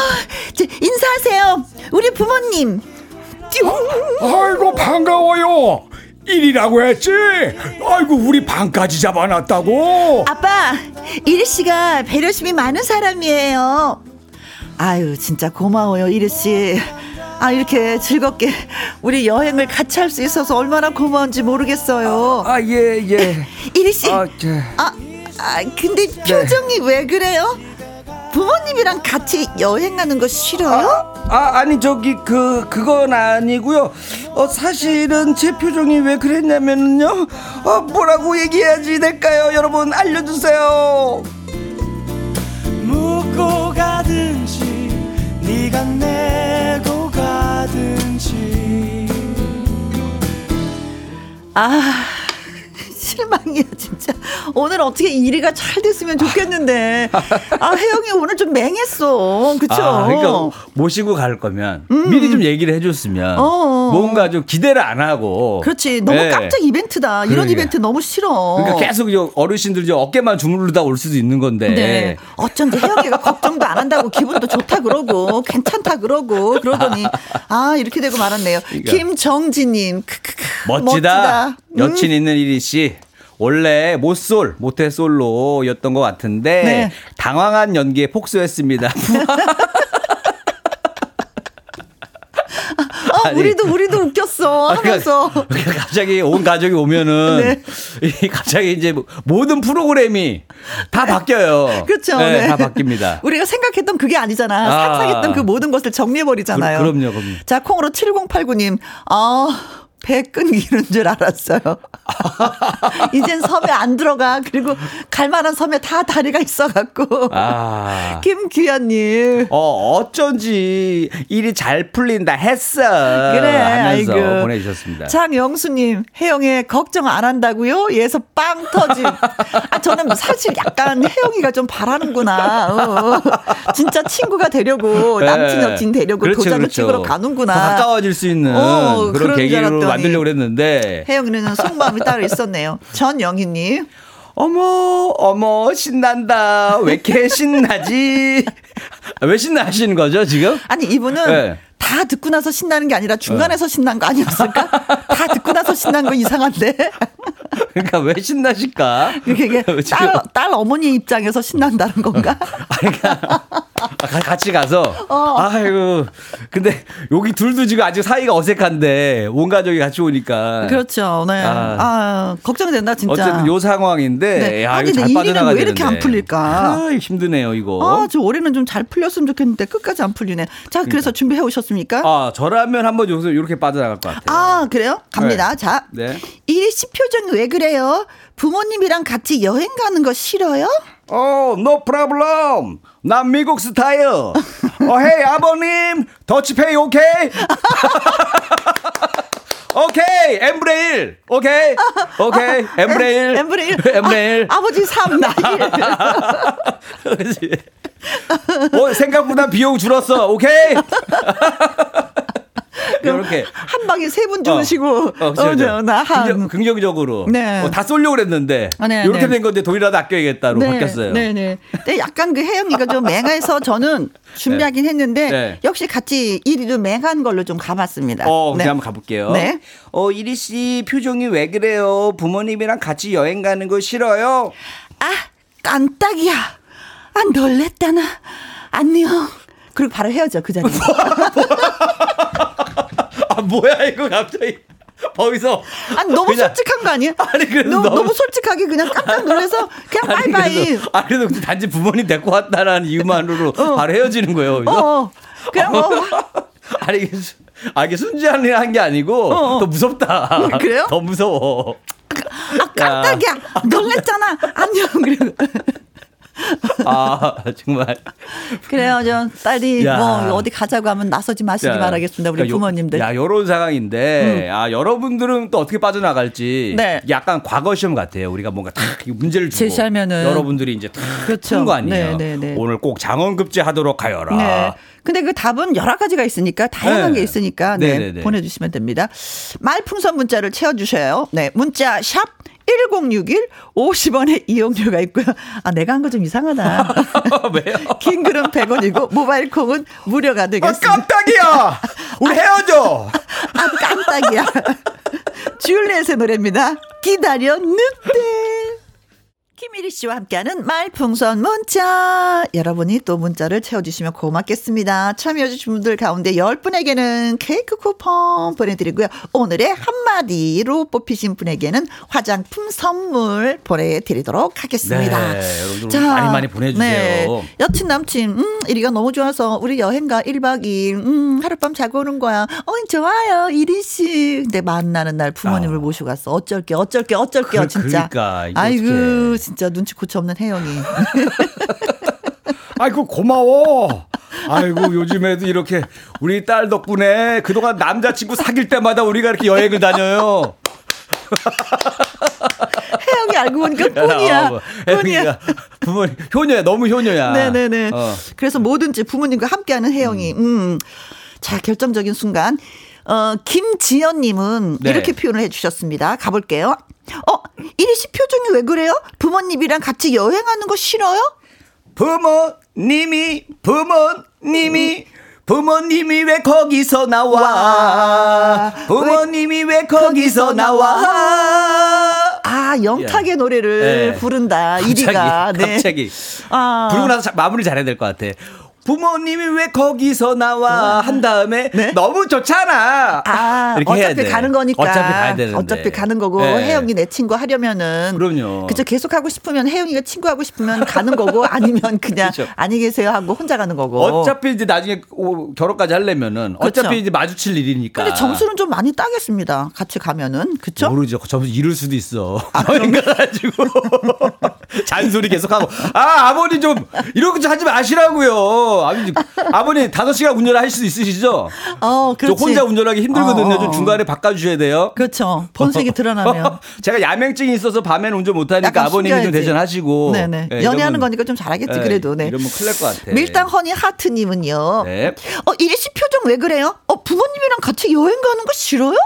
인사하세요. 우리 부모님. 어? 아이고, 반가워요. 일이라고 했지? 아이고, 우리 방까지 잡아놨다고. 아빠, 이리씨가 배려심이 많은 사람이에요. 아유, 진짜 고마워요, 이리씨. 아, 이렇게 즐겁게 우리 여행을 같이 할 수 있어서 얼마나 고마운지 모르겠어요. 아, 예, 예. 이리씨. 아, 예. 아, 아, 근데 표정이 네. 왜 그래요? 부모님이랑 같이 여행 가는 거 싫어요? 아, 아, 아니, 저기, 그, 그건 아니고요. 어, 사실은 제 표정이 왜 그랬냐면요. 어, 뭐라고 얘기해야지 될까요? 여러분, 알려주세요. 묻고 가든지, 네가 내고 아, 실망이야 진짜. 오늘 어떻게 이리가 잘 됐으면 좋겠는데. 아, 혜영이 오늘 좀 맹했어. 그쵸? 아, 그러니까 모시고 갈 거면 음. 미리 좀 얘기를 해줬으면 어어. 뭔가 좀 기대를 안 하고. 그렇지. 너무 네. 깜짝 이벤트다. 그러니까. 이런 이벤트 너무 싫어. 그러니까 계속 어르신들 어깨만 주물르다 올 수도 있는 건데. 네. 어쩐지 혜영이가 걱정도 안 한다고 기분도 좋다 그러고 괜찮다 그러고 그러더니 아, 이렇게 되고 말았네요. 그러니까. 김정지님. 멋지다. 멋지다. 여친 음. 있는 이리 씨. 원래 모쏠, 모태솔로였던 것 같은데 네. 당황한 연기에 폭소했습니다. 아, 아니, 우리도 우리도 웃겼어 하면서. 그러니까, 그러니까 갑자기 온 가족이 오면은 네. 갑자기 이제 모든 프로그램이 다 바뀌어요. 그렇죠. 네, 네. 다 바뀝니다. 우리가 생각했던 그게 아니잖아. 아, 상상했던 그 모든 것을 정리해버리잖아요. 그, 그럼요, 그럼요. 자, 콩으로 칠공팔구 님. 아, 배 끊기는 줄 알았어요. 이젠 섬에 안 들어가. 그리고 갈만한 섬에 다 다리가 있어갖고. 아. 김규현님. 어, 어쩐지 일이 잘 풀린다 했어. 그래. 하면서 아이고. 보내주셨습니다. 장영수님. 혜영이 걱정 안 한다고요? 얘에서 빵 터짐. 아, 저는 사실 약간 혜영이가 좀 바라는구나. 어. 진짜 친구가 되려고 남친 여친 되려고 그렇죠, 도전을 그렇죠. 찍으러 가는구나. 더 가까워질 수 있는 어, 그런 계기로 만들려고 했는데 혜영이는 속마음이 따로 있었네요. 전영희님. 어머 어머 신난다. 왜 이렇게 신나지? 왜 신나시는 거죠 지금? 아니 이분은 네. 다 듣고 나서 신나는 게 아니라 중간에서 어. 신난 거 아니었을까? 다 듣고 나서 신난 거 이상한데. 그러니까 왜 신나실까? 이게 딸, 딸 어머니 입장에서 신난다는 건가? 그러니까 같이 가서 어. 아이고 근데 여기 둘도 지금 아직 사이가 어색한데 온 가족이 같이 오니까 그렇죠. 네. 아, 아 걱정된다 진짜. 어쨌든 요 상황인데 네. 야, 아니 근데 이리는 왜 이렇게 되는데. 안 풀릴까? 아, 힘드네요 이거. 아, 저 올해는 좀 잘 풀렸으면 좋겠는데 끝까지 안 풀리네. 자 그러니까. 그래서 준비해 오셨습니까? 아, 저라면 한번 여기서 이렇게 빠져나갈 것 같아요. 아 그래요? 갑니다. 네. 자 네. 이리 씨 표정이 왜 그래요? 부모님이랑 같이 여행 가는 거 싫어요? Oh, no problem. 난 미국 스타일. 어, 헤이 아버님, 더치페이 오케이? 오케이, 엠브레일. 오케이, 오케이, 엠브레일. 엠브레일. 엠브레일. 아, 아버지 삶 나이. 그렇지. 어, 생각보다 비용 줄었어. 오케이. 이렇게 한 방에 세 분 주무시고 어, 어, 어, 나 한. 긍정, 긍정적으로 네. 어, 다 쏠려고 그랬는데 아, 네, 이렇게 네. 된 건데 돈이라도 아껴야겠다로 네, 바뀌었어요. 네, 네. 근데 약간 그 혜영이가 좀 맹해서 저는 준비하긴 네. 했는데 네. 역시 같이 이리도 맹한 걸로 좀 가봤습니다. 어, 그냥 네. 한번 가볼게요. 네. 어, 이리 씨 표정이 왜 그래요? 부모님이랑 같이 여행 가는 거 싫어요? 아, 깜짝이야. 안 놀랬다나. 안녕. 그리고 바로 헤어져 그 자리에서. 아 뭐야 이거 갑자기 거기서 아니 너무 그냥, 솔직한 거 아니에요? 아니 그래도 너무, 너무, 너무 솔직하게 그냥 깜짝 놀라서 그냥 아니, 바이바이. 그래서, 아 그래도 단지 부모님 데리고 왔다라는 이유만으로 어. 바로 헤어지는 거예요. 어, 어. 그냥 어. 아니 이게, 아, 이게 순진한 일 한 게 아니고 어, 어. 더 무섭다. 그래요? 더 무서워. 아 깜짝이야 놀랬잖아. 안녕 그래도. 아 정말 그래요 전 딸이 야. 뭐 어디 가자고 하면 나서지 마시기 야. 바라겠습니다 우리 그러니까 부모님들. 야 이런 상황인데 음. 아 여러분들은 또 어떻게 빠져나갈지 네. 약간 과거 시험 같아요. 우리가 뭔가 탁 문제를 주고 제시하면은 여러분들이 이제 탁 푼 거 아니에요. 네, 네, 네. 오늘 꼭 장원급제하도록 하여라. 네. 근데 그 답은 여러 가지가 있으니까 다양한 네. 게 있으니까 네, 네, 네, 네. 보내주시면 됩니다. 말풍선 문자를 채워주셔요. 네 문자 샵 천육십일 오십 원의 이용료가 있고요. 아 내가 한 거 좀 이상하다. 왜요? 긴 글은 백 원이고 모바일 콩은 무료가 되겠습니다. 아, 깜짝이야. 우리 헤어져. 아 깜짝이야. 줄리엣의 노래입니다. 기다렸는데. 김일희 씨와 함께하는 말풍선 문자. 여러분이 또 문자를 채워주시면 고맙겠습니다. 참여해주신 분들 가운데 열 분에게는 케이크 쿠폰 보내드리고요. 오늘의 한마디로 뽑히신 분에게는 화장품 선물 보내드리도록 하겠습니다. 네, 여러분들 자, 많이 많이 보내주세요. 네, 여친 남친 음, 이리가 너무 좋아서 우리 여행가 일 박 이 일 음, 하룻밤 자고 오는 거야. 어, 좋아요 이리 씨. 근데 만나는 날 부모님을 아. 모시고 갔어. 어쩔게 어쩔게 어쩔게요. 그, 진짜 그러니까, 아이고 어떡해. 진짜 눈치 고쳐 없는 혜영이. 아이고 고마워. 아이고 요즘에도 이렇게 우리 딸 덕분에 그동안 남자친구 사귈 때마다 우리가 이렇게 여행을 다녀요. 혜영이 알고 보니까 꾼이야. 어, 꾼이야. 부모님 효녀야. 너무 효녀야. 네네네. 어. 그래서 뭐든지 부모님과 함께하는 혜영이. 음. 음. 자 결정적인 순간. 어, 김지연님은 네. 이렇게 표현을 해주셨습니다. 가볼게요. 어, 이리 씨 표정이 왜 그래요? 부모님이랑 같이 여행하는 거 싫어요? 부모님이, 부모님이, 부모님이 왜 거기서 나와? 부모님이 왜 거기서 나와? 아, 영탁의 예. 노래를 예. 부른다. 갑자기, 이리가. 네. 갑자기. 아. 부르고 나서 마무리 잘해야 될 것 같아. 부모님이 왜 거기서 나와 한 다음에 네? 너무 좋잖아. 아, 이렇게 어차피 해야 돼. 가는 거니까. 어차피 가야 되는데. 어차피 가는 거고 네. 혜영이 내 친구 하려면은. 그럼요. 그쵸 계속 하고 싶으면 혜영이가 친구 하고 싶으면 가는 거고 아니면 그냥 그렇죠. 아니 계세요 하고 혼자 가는 거고. 어차피 이제 나중에 결혼까지 하려면은 어차피 그렇죠. 이제 마주칠 일이니까. 근데 점수는 좀 많이 따겠습니다. 같이 가면은 그쵸? 모르죠. 점수 잃을 수도 있어. 여행 아, 가가지고 잔소리 계속하고 아 아버님 좀 이런 거 하지 마시라고요. 아버지, 아버님 다섯 시간 운전하실 수 있으시죠? 어, 그렇죠. 저 혼자 운전하기 힘들거든요. 어. 좀 중간에 바꿔주셔야 돼요. 그렇죠. 본색이 드러나네요. 제가 야맹증이 있어서 밤에는 운전 못하니까 아버님이 숨겨야지. 좀 대전하시고. 네네. 네, 연애하는 이러면, 거니까 좀 잘하겠지, 네, 그래도. 네. 이러면 큰일 날 것 같아. 밀당 허니 하트님은요. 네. 어, 이리 씨 표정 왜 그래요? 어, 부모님이랑 같이 여행 가는 거 싫어요?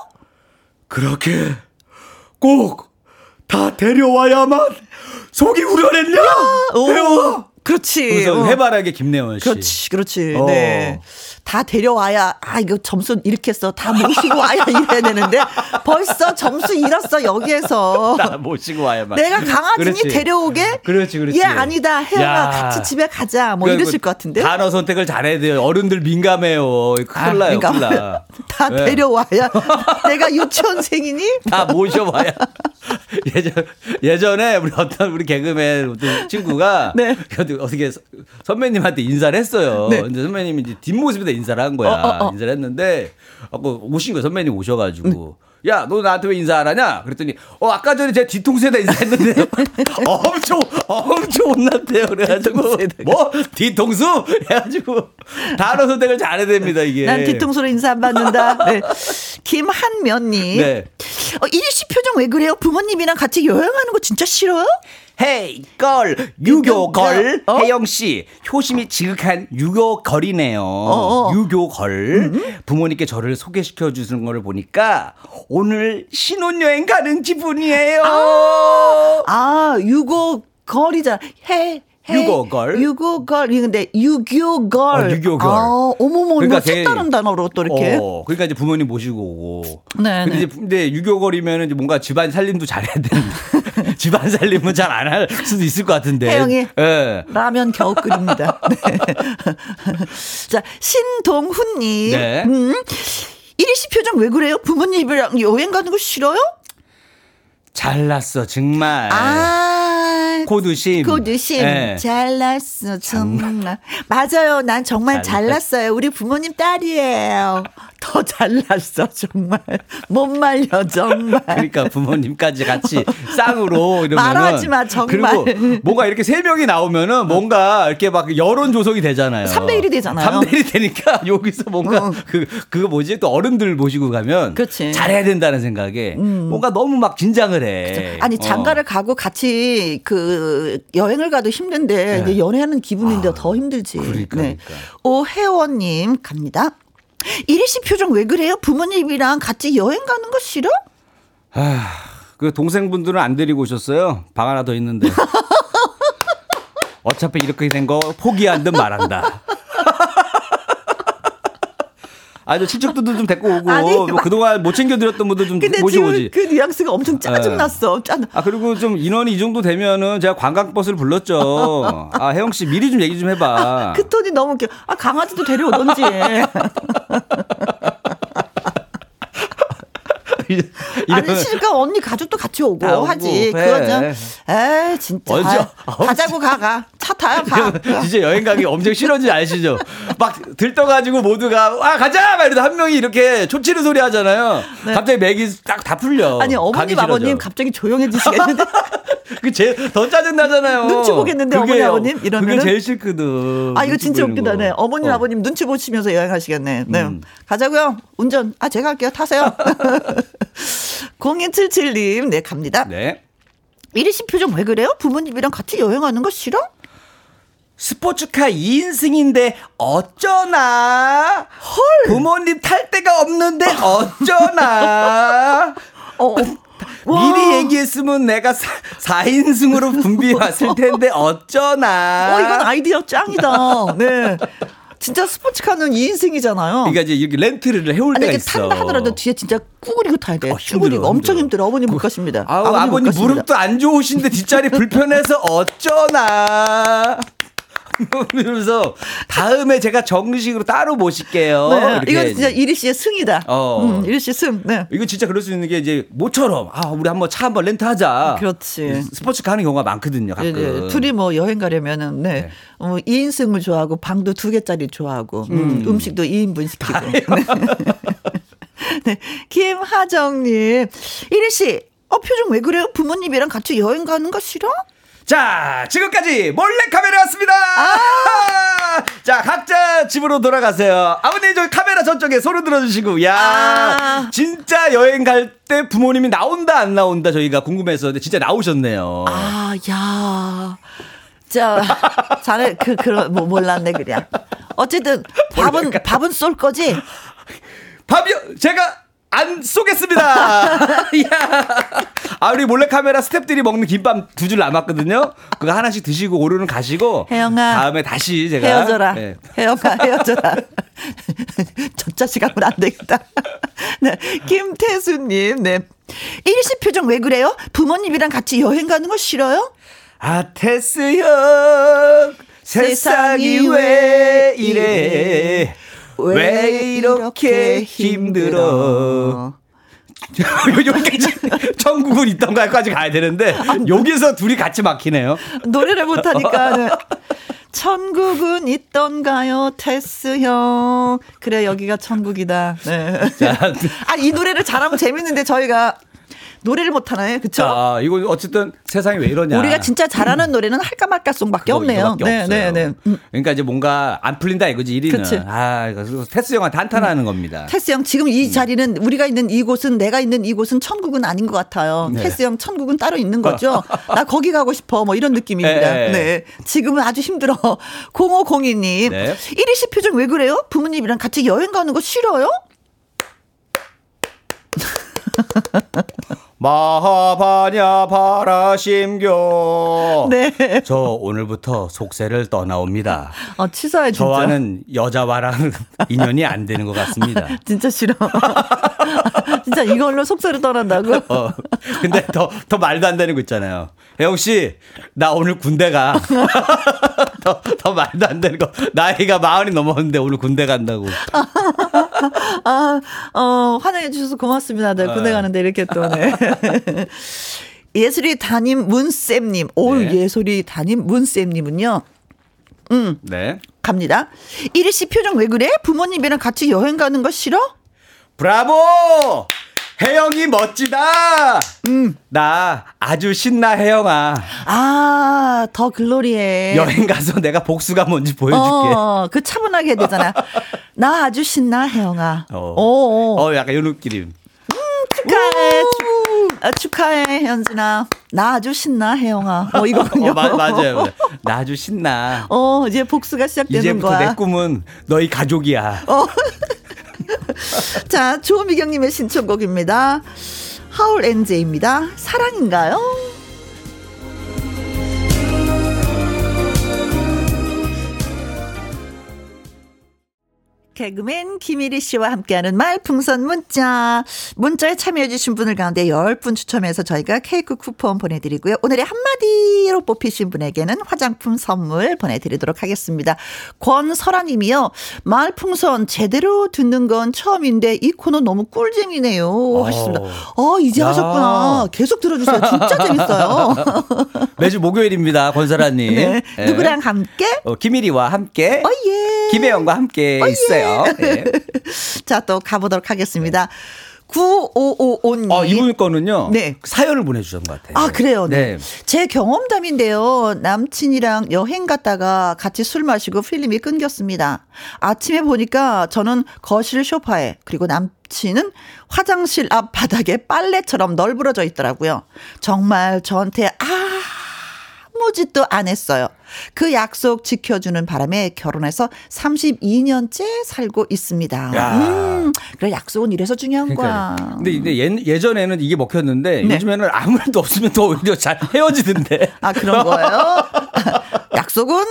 그렇게 꼭 다 데려와야만 속이 우려냈냐? 데려와! 그렇지. 해바라기 김래원 씨. 그렇지, 그렇지. 어. 네. 다 데려와야, 아, 이거 점수 잃겠어. 다 모시고 와야 이래야 되는데 벌써 점수 잃었어, 여기에서. 다 모시고 와야만. 내가 강아지니 그렇지. 데려오게? 그렇지, 그렇지. 얘 아니다. 혜영아, 같이 집에 가자. 뭐 그러니까 이러실 것 같은데. 단어 선택을 잘해야 돼요. 어른들 민감해요. 큰일 나요, 큰일 나. 다 네. 데려와야. 내가 유치원생이니? 다 모셔와야. 예전, 예전에 우리 어떤 우리 개그맨 어떤 친구가. 네. 어떻게 선배님한테 인사를 했어요. 네. 근데 선배님이 이제 뒷모습에다 인사를 한 거야. 어, 어, 어. 인사를 했는데, 오신 거예요. 선배님 오셔가지고. 네. 야, 너 나한테 왜 인사 안 하냐? 그랬더니, 어, 아까 전에 제 뒤통수에다 인사했는데, 엄청, 엄청 혼났대요. 그래가지고, 뭐? 뒤통수? 해가지고, 단어 선택을 잘해야 됩니다, 이게. 난 뒤통수로 인사 안 받는다. 네. 김한면님. 네. 어, 이리 씨 표정 왜 그래요? 부모님이랑 같이 여행하는 거 진짜 싫어요? 헤이, 걸, 유교걸. 어? 혜영씨, 효심이 지극한 유교걸이네요. 어어. 유교걸. 음? 부모님께 저를 소개시켜주시는 걸 보니까 오늘 신혼여행 가는 기분이에요. 아, 아 유교걸이잖아. 헤, 헤. 유교걸. 유교걸. 근데 유교걸. 어, 유교걸. 아, 어머머, 그러니까 색다른 단어로 또 이렇게. 어, 그러니까 이제 부모님 모시고 오고. 네. 근데, 근데 유교걸이면 이제 뭔가 집안 살림도 잘해야 되는데. 집안 살림은 잘 안 할 수도 있을 것 같은데. 태영이 네. 라면 겨우 끓입니다. 네. 자, 신동훈님. 네. 음, 이리 씨 표정 왜 그래요? 부모님이랑 여행 가는 거 싫어요? 잘났어 정말. 아, 고두심. 고두심. 네. 잘났어 정말. 맞아요. 난 정말 잘났어요. 우리 부모님 딸이에요. 더 잘났어 정말. 못 말려 정말. 그러니까 부모님까지 같이 쌍으로 이러면 말하지 마 정말. 그리고 뭐가 이렇게 세 명이 나오면은 뭔가 이렇게 막 여론 조성이 되잖아요. 삼 대 일이 되잖아요. 삼 대 일이 되니까 여기서 뭔가 어. 그 그거 뭐지 또 어른들 모시고 가면 그치. 잘해야 된다는 생각에 음. 뭔가 너무 막 긴장을 해. 그쵸. 아니 장가를 어. 가고 같이 그 여행을 가도 힘든데 네. 연애하는 기분인데 아, 더 힘들지. 그러니까. 네. 그러니까. 오혜원님 갑니다. 이리 씨 표정 왜 그래요? 부모님이랑 같이 여행 가는 거 싫어? 아, 그 동생분들은 안 데리고 오셨어요? 방 하나 더 있는데. 어차피 이렇게 된 거 포기한 듯 말한다. 아니, 친척들도 좀 데리고 오고, 아니, 뭐 그동안 못 챙겨드렸던 분들 좀 모시고 오지. 그 뉘앙스가 엄청 짜증났어. 네. 아, 그리고 좀 인원이 이 정도 되면은 제가 관광버스를 불렀죠. 아, 혜영씨, 미리 좀 얘기 좀 해봐. 그 톤이 너무 웃겨. 아, 강아지도 데려오던지. 아니, 실까 언니 가족도 같이 오고 하지. 그거죠. 에이, 진짜. 언제, 아유, 가자고 가, 가. 차 타요, 가. 진짜 여행 가기 엄청 싫어하는지 아시죠? 막 들떠가지고 모두가, 아, 가자! 막 이러다 한 명이 이렇게 초치는 소리 하잖아요. 네. 갑자기 맥이 딱 다 풀려. 아니, 어머님, 아버님 갑자기 조용해지시겠는데? 그 제일 더 짜증나잖아요. 눈치 보겠는데, 그게, 어머니, 아버님? 이러면. 그게 제일 싫거든. 아, 이거 진짜 웃기다네. 어머님, 어. 아버님 눈치 보시면서 여행하시겠네. 네. 음. 가자고요. 운전. 아, 제가 할게요. 타세요. 공일칠칠님, 네, 갑니다. 네. 이리 씨 표정 왜 그래요? 부모님이랑 같이 여행하는 거 싫어? 스포츠카 이인승인데 어쩌나. 헐. 부모님 탈 데가 없는데 어쩌나. 어, 어. 미리 얘기했으면 내가 사인승으로 분비해 왔을 텐데 어쩌나. 어, 이건 아이디어 짱이다. 네. 진짜 스포츠카는 이인승이잖아요. 그러니까 이제 이렇게 렌트를 해올 아니, 때가 있어. 탄다 하더라도 뒤에 진짜 꾸그리고 타야 돼. 어, 꾸그리고 엄청 힘들어. 어머님 그, 못 가십니다. 아우, 아버님, 아버님 못 가십니다. 무릎도 안 좋으신데 뒷자리 불편해서 어쩌나. 이러면서 다음에 제가 정식으로 따로 모실게요. 네, 이건 진짜 이리 씨의 승이다. 어. 음, 이리 씨 승. 네. 이거 진짜 그럴 수 있는 게 이제 모처럼 아 우리 한번 차 한번 렌트하자. 그렇지. 스포츠카 하는 경우가 많거든요. 가끔. 네, 네. 둘이 뭐 여행 가려면은 네. 네. 어, 이인승을 좋아하고 방도 두 개짜리 좋아하고 음. 음식도 이인분 시키고. 네. 김하정님, 이리 씨, 어 표정 왜 그래요? 부모님이랑 같이 여행 가는 거 싫어? 자, 지금까지 몰래카메라였습니다. 아~ 자, 각자 집으로 돌아가세요. 아버님, 저 카메라 저쪽에 손을 들어주시고. 야, 아~ 진짜 여행 갈 때 부모님이 나온다 안 나온다 저희가 궁금했었는데 진짜 나오셨네요. 아, 야, 자, 자네 그 그런 뭐 몰랐네 그냥. 어쨌든 밥은 밥은 쏠 거지. 밥이요, 제가. 안 쏘겠습니다. 아, 우리 몰래카메라 스탭들이 먹는 김밥 두 줄 남았거든요. 그거 하나씩 드시고 오류는 가시고. 혜영아, 다음에 다시 제가 헤어져라. 네. 혜영아, 헤어져라. 저 자식하고는 안 되겠다. 네, 김태수님, 네, 일시 표정 왜 그래요? 부모님이랑 같이 여행 가는 거 싫어요? 아, 태수형, 세상이, 세상이 왜 이래? 이래. 왜, 왜 이렇게, 이렇게 힘들어? 여기까지 천국은 있던 거까지 가야 되는데 여기서 둘이 같이 막히네요. 노래를 못하니까 천국은 있던가요, 테스 형. 그래, 여기가 천국이다. 네. 아, 이 노래를 잘하면 재밌는데 저희가 노래를 못하나요? 그쵸? 아, 이거 어쨌든 세상이 왜 이러냐. 우리가 진짜 잘하는 노래는 할까 말까 송밖에 없네요. 네, 네, 네. 음. 그러니까 이제 뭔가 안 풀린다 이거지, 일위는. 그치. 아, 그래서 테스 형한테 한탄하는 음. 겁니다. 테스 형, 지금 이 자리는, 우리가 있는 이곳은, 내가 있는 이곳은 천국은 아닌 것 같아요. 네. 테스 형, 천국은 따로 있는 거죠. 나 거기 가고 싶어. 뭐 이런 느낌입니다. 네. 네. 지금은 아주 힘들어. 공오공이 님. 네. 일위 씨 표정 왜 그래요? 부모님이랑 같이 여행 가는 거 싫어요? 마하바냐 바라심교. 네. 저 오늘부터 속세를 떠나옵니다. 아, 치사해, 진짜. 저와는 여자와랑 인연이 안 되는 것 같습니다. 아, 진짜 싫어. 진짜 이걸로 속세를 떠난다고? 어. 근데 더, 더 말도 안 되는 거 있잖아요. 혜영씨, 나 오늘 군대 가. 더, 더 말도 안 되는 거. 나이가 마흔이 넘었는데 오늘 군대 간다고. 아, 어, 환영해 주셔서 고맙습니다. 네, 군대 가는데 이렇게 또. 네. 예술이 담임 문쌤님. 오, 네. 예술이 담임 문쌤님은요. 음, 네. 갑니다. 이리 씨 표정 왜 그래? 부모님이랑 같이 여행 가는 거 싫어? 브라보! 혜영이 멋지다! 음. 나 아주 신나, 혜영아. 아, 더 글로리해. 여행 가서 내가 복수가 뭔지 보여줄게. 어, 그 차분하게 해야 되잖아. 나 아주 신나, 혜영아. 어, 오, 어 약간 요 느낌. 음, 축하해. 아, 축하해, 현진아. 나 아주 신나, 혜영아. 어, 이거군요. 어, 마, 맞아요, 맞아요. 나 아주 신나. 어, 이제 복수가 시작되는 이제부터 거야. 이제부터 내 꿈은 너희 가족이야. 어. 자, 조미경님의 신청곡입니다. 하울 엔제이입니다. 사랑인가요? 개그맨 김일희 씨와 함께하는 말풍선 문자. 문자에 참여해주신 분들 가운데 열 분 추첨해서 저희가 케이크 쿠폰 보내드리고요. 오늘의 한마디로 뽑히신 분에게는 화장품 선물 보내드리도록 하겠습니다. 권설아님이요. 말풍선 제대로 듣는 건 처음인데 이 코너 너무 꿀잼이네요 하셨습니다. 어, 이제 야. 하셨구나. 계속 들어주세요. 진짜 재밌어요. 매주 목요일입니다. 권설아님. 네. 네. 누구랑 함께? 어, 김일희와 함께. 어예. 김혜영과 함께 어예. 있어요. 네. 자, 또 가보도록 하겠습니다. 구오오오 님. 아, 이분 거는요. 네. 사연을 보내주신 것 같아요. 아, 그래요? 네. 네. 제 경험담인데요. 남친이랑 여행 갔다가 같이 술 마시고 필름이 끊겼습니다. 아침에 보니까 저는 거실 소파에, 그리고 남친은 화장실 앞 바닥에 빨래처럼 널브러져 있더라고요. 정말 저한테 아. 아무 짓도 안 했어요. 그 약속 지켜주는 바람에 결혼해서 삼십이 년째 살고 있습니다. 음, 그래, 약속은 이래서 중요한 그러니까요. 거야. 근데, 근데 예, 예전에는 이게 먹혔는데 네. 요즘에는 아무 일도 없으면 더 오히려 잘 헤어지던데. 아, 그런 거예요? 약속은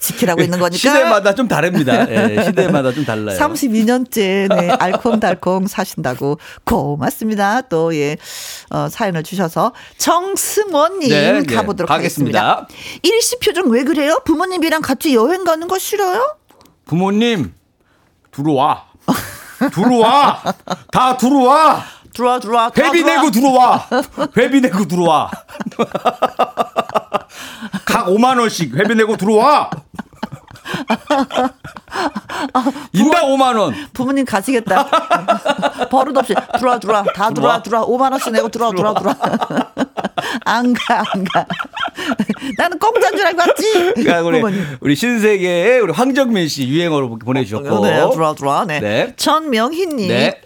지키라고 있는 거니까. 시대마다 좀 다릅니다. 네, 시대마다 좀 달라요. 삼십이 년째 네, 알콩달콩 사신다고 고맙습니다. 또 예, 어, 사연을 주셔서 정승원님 네, 가보도록 네, 하겠습니다. 일시 표정 왜 그래요? 부모님이랑 같이 여행 가는 거 싫어요? 부모님 들어와. 들어와. 다 들어와. 들어와 들어와. 회비 내고 들어와. 회비 내고 들어와. 각 오만 원씩 회비 내고 들어와. 인당 오만 원. 부모님 가시겠다. 버릇없이 들어와 들어와. 다 들어와 들어와. 오만 원씩 내고 들어와 들어와 들어와. 안 가 안 가. 나는 공짜인 줄 알고 왔지. 그러니까 우리, 우리 신세계의 우리 황정민 씨 유행어로 보내주셨고. 네, 들어와 들어와. 네. 네. 전명희님. 네.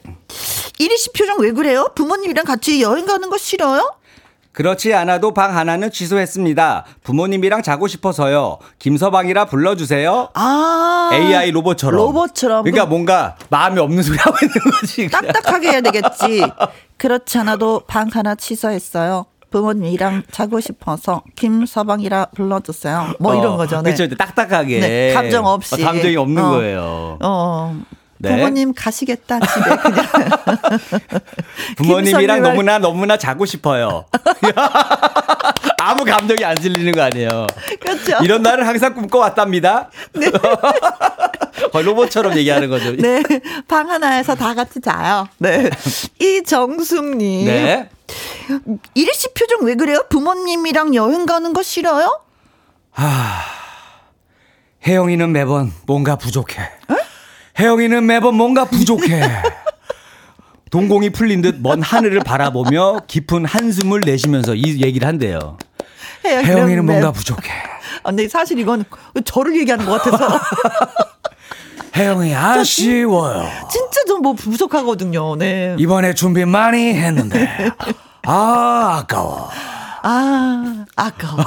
이리 씨 표정 왜 그래요? 부모님이랑 같이 여행 가는 거 싫어요? 그렇지 않아도 방 하나는 취소했습니다. 부모님이랑 자고 싶어서요. 김서방이라 불러주세요. 아. 에이아이 로봇처럼. 로봇처럼. 그러니까 뭔가 마음이 없는 소리 하고 있는 거지. 딱딱하게 해야 되겠지. 그렇지 않아도 방 하나 취소했어요. 부모님이랑 자고 싶어서 김서방이라 불러주세요. 뭐 어, 이런 거죠. 네. 그렇죠. 딱딱하게. 네, 감정 없이. 어, 감정이 없는 어, 거예요. 어. 네. 부모님 가시겠다 집에 그냥. 부모님이랑 너무나 너무나 자고 싶어요. 아무 감정이 안 실리는 거 아니에요. 그렇죠. 이런 날을 항상 꿈꿔왔답니다. 네. 거의 로봇처럼 얘기하는 거죠. 네. 방 하나에서 다 같이 자요. 네. 이정숙님. 네. 이리 씨 표정 왜 그래요? 부모님이랑 여행 가는 거 싫어요? 하... 혜영이는 매번 뭔가 부족해. 어? 혜영이는 매번 뭔가 부족해. 동공이 풀린 듯 먼 하늘을 바라보며 깊은 한숨을 내쉬면서 이 얘기를 한대요. 혜영이는, 혜영이는 뭔가 매... 부족해. 아, 근데 사실 이건 저를 얘기하는 것 같아서. 혜영이 아쉬워요. 진짜 좀 뭐 부족하거든요. 네. 이번에 준비 많이 했는데 아 아까워. 아 아까워.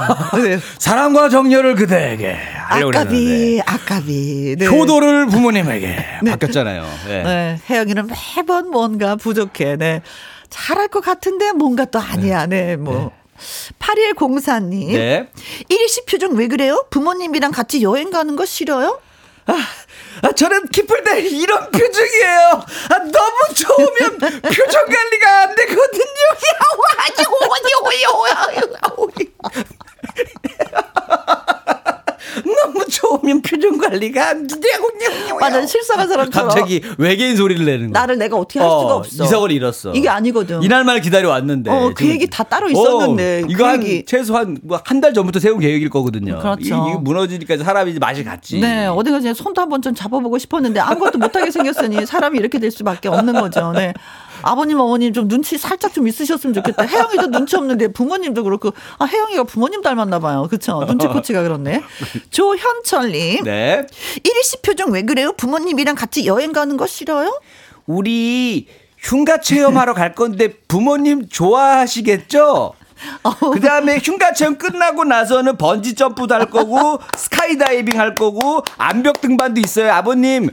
네. 사랑과 정열을 그대에게 아까비 아까비. 네. 효도를 부모님에게. 네. 바뀌었잖아요. 네. 네. 혜영이는 매번 뭔가 부족해. 네. 잘할 것 같은데 뭔가 또 아니야. 네. 네. 뭐. 네. 팔일공사님. 네. 일시 표정 왜 그래요? 부모님이랑 같이 여행 가는 거 싫어요? 아, 아 저는 기쁠 때 이런 표정이에요. 아, 너무 좋으면 표정 관리가 안 되거든요. 너무 좋으면 표정 관리가 안 되거든요. 아, 난 실상한 사람처럼 갑자기 외계인 소리를 내는 거. 나를 내가 어떻게 할 수가 어, 없어. 이삭을 잃었어. 이게 아니거든. 이날만 기다려 왔는데. 어, 그 얘기 다 따로 있었는데. 어, 이거 그 한, 얘기. 최소한 한 달 전부터 세운 계획일 거거든요. 그렇죠. 이, 이거 무너지니까 사람이 이제 맛이 갔지. 네, 어디 가서 손도 한번 좀 잡아보고 싶었는데 아무것도 못하게 생겼으니 사람이 이렇게 될 수밖에 없는 거죠. 네. 아버님 어머님 좀 눈치 살짝 좀 있으셨으면 좋겠다. 혜영이도 눈치 없는데 부모님도 그렇고. 아, 혜영이가 부모님 닮았나 봐요. 그렇죠. 눈치 코치가 그렇네. 조현철님. 네. 일시 표정 왜 그래요? 부모님이랑 같이 여행 가는 거 싫어요? 우리 흉가 체험하러 갈 건데 부모님 좋아하시겠죠? 그 다음에 흉가 체험 끝나고 나서는 번지 점프도 할 거고 스카이다이빙 할 거고 암벽 등반도 있어요. 아버님.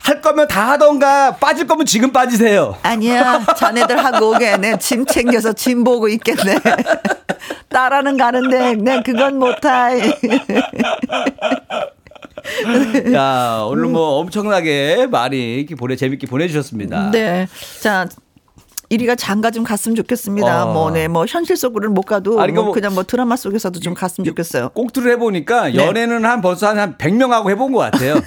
할 거면 다 하던가 빠질 거면 지금 빠지세요. 아니야. 자네들 하고 오게. 내 짐 챙겨서 짐 보고 있겠네. 딸아는 가는데 내 그건 못해. 야, 오늘 뭐 엄청나게 많이 이렇게 보내 재밌게 보내주셨습니다. 네. 자. 이리가 장가 좀 갔으면 좋겠습니다. 어. 뭐, 네, 뭐, 현실 속으로는 못 가도, 아니, 그러니까 뭐 그냥 뭐 드라마 속에서도 좀 갔으면 좋겠어요. 꽁트를 해보니까 연애는 네. 한 벌써 한, 한 백 명하고 해본 것 같아요.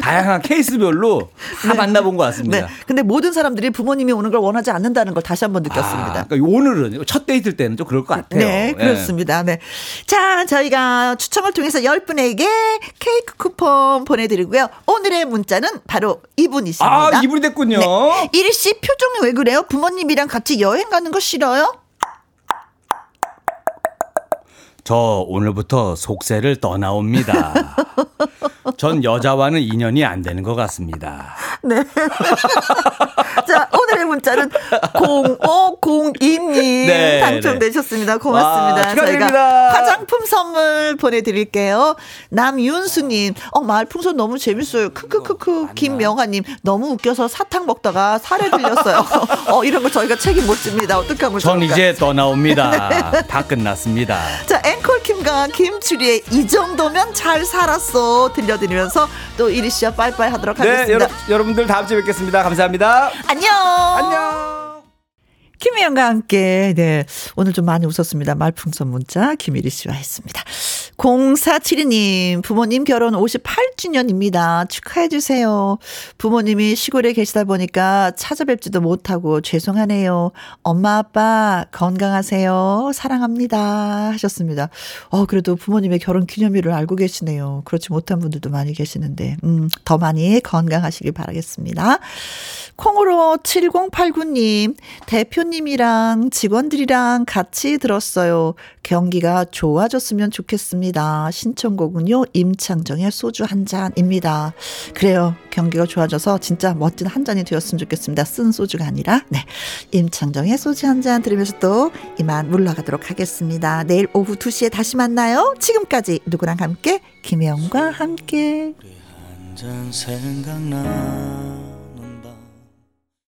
다양한 케이스별로 다 네. 만나본 것 같습니다. 네. 근데 모든 사람들이 부모님이 오는 걸 원하지 않는다는 걸 다시 한번 느꼈습니다. 아, 그러니까 오늘은, 첫 데이트 때는 좀 그럴 것 같아요. 네, 그렇습니다. 네. 네. 자, 저희가 추첨을 통해서 열 분에게 케이크 쿠폰 보내드리고요. 오늘의 문자는 바로 이분이십니다. 아, 이분이 됐군요. 네. 일시 표정이 왜 그래요? 부모님 님이랑 같이 여행 가는 거 싫어요? 저 오늘부터 속세를 떠나옵니다. 전 여자와는 인연이 안 되는 것 같습니다. 네. 자, 오늘의 문자는 공오공이님 네, 당첨되셨습니다. 고맙습니다. 와, 저희가 화장품 선물 보내드릴게요. 남윤수님, 어, 말풍선 너무 재밌어요. 크크크크. 김명아님, 너무 웃겨서 사탕 먹다가 살에 들렸어요. 어, 이런 거 저희가 책임 못 집니다. 어떻게 하면 좋을까요? 전 이제 떠나옵니다. 네. 다 끝났습니다. 자, 앵콜킴과 김추리의 이 정도면 잘 살았어 들려드리면서 또 이리 씨와 빠이빠이 하도록 하겠습니다. 네, 여러, 여러분들 다음 주에 뵙겠습니다. 감사합니다. 안녕. 안녕. 김혜영과 함께 네 오늘 좀 많이 웃었습니다. 말풍선 문자 김일희 씨와 했습니다. 공사칠이님 부모님 결혼 오십팔 주년입니다. 축하해 주세요. 부모님이 시골에 계시다 보니까 찾아뵙지도 못하고 죄송하네요. 엄마 아빠 건강하세요. 사랑합니다 하셨습니다. 어 그래도 부모님의 결혼 기념일을 알고 계시네요. 그렇지 못한 분들도 많이 계시는데 음, 더 많이 건강하시길 바라겠습니다. 콩으로 칠공팔구님 대표님이랑 직원들이랑 같이 들었어요. 경기가 좋아졌으면 좋겠습니다. 신청곡은요 임창정의 소주 한 잔입니다. 그래요 경기가 좋아져서 진짜 멋진 한 잔이 되었으면 좋겠습니다. 쓴 소주가 아니라 네 임창정의 소주 한 잔 들으면서 또 이만 물러가도록 하겠습니다. 내일 오후 두 시에 다시 만나요. 지금까지 누구랑 함께 김혜영과 함께 한 잔 생각나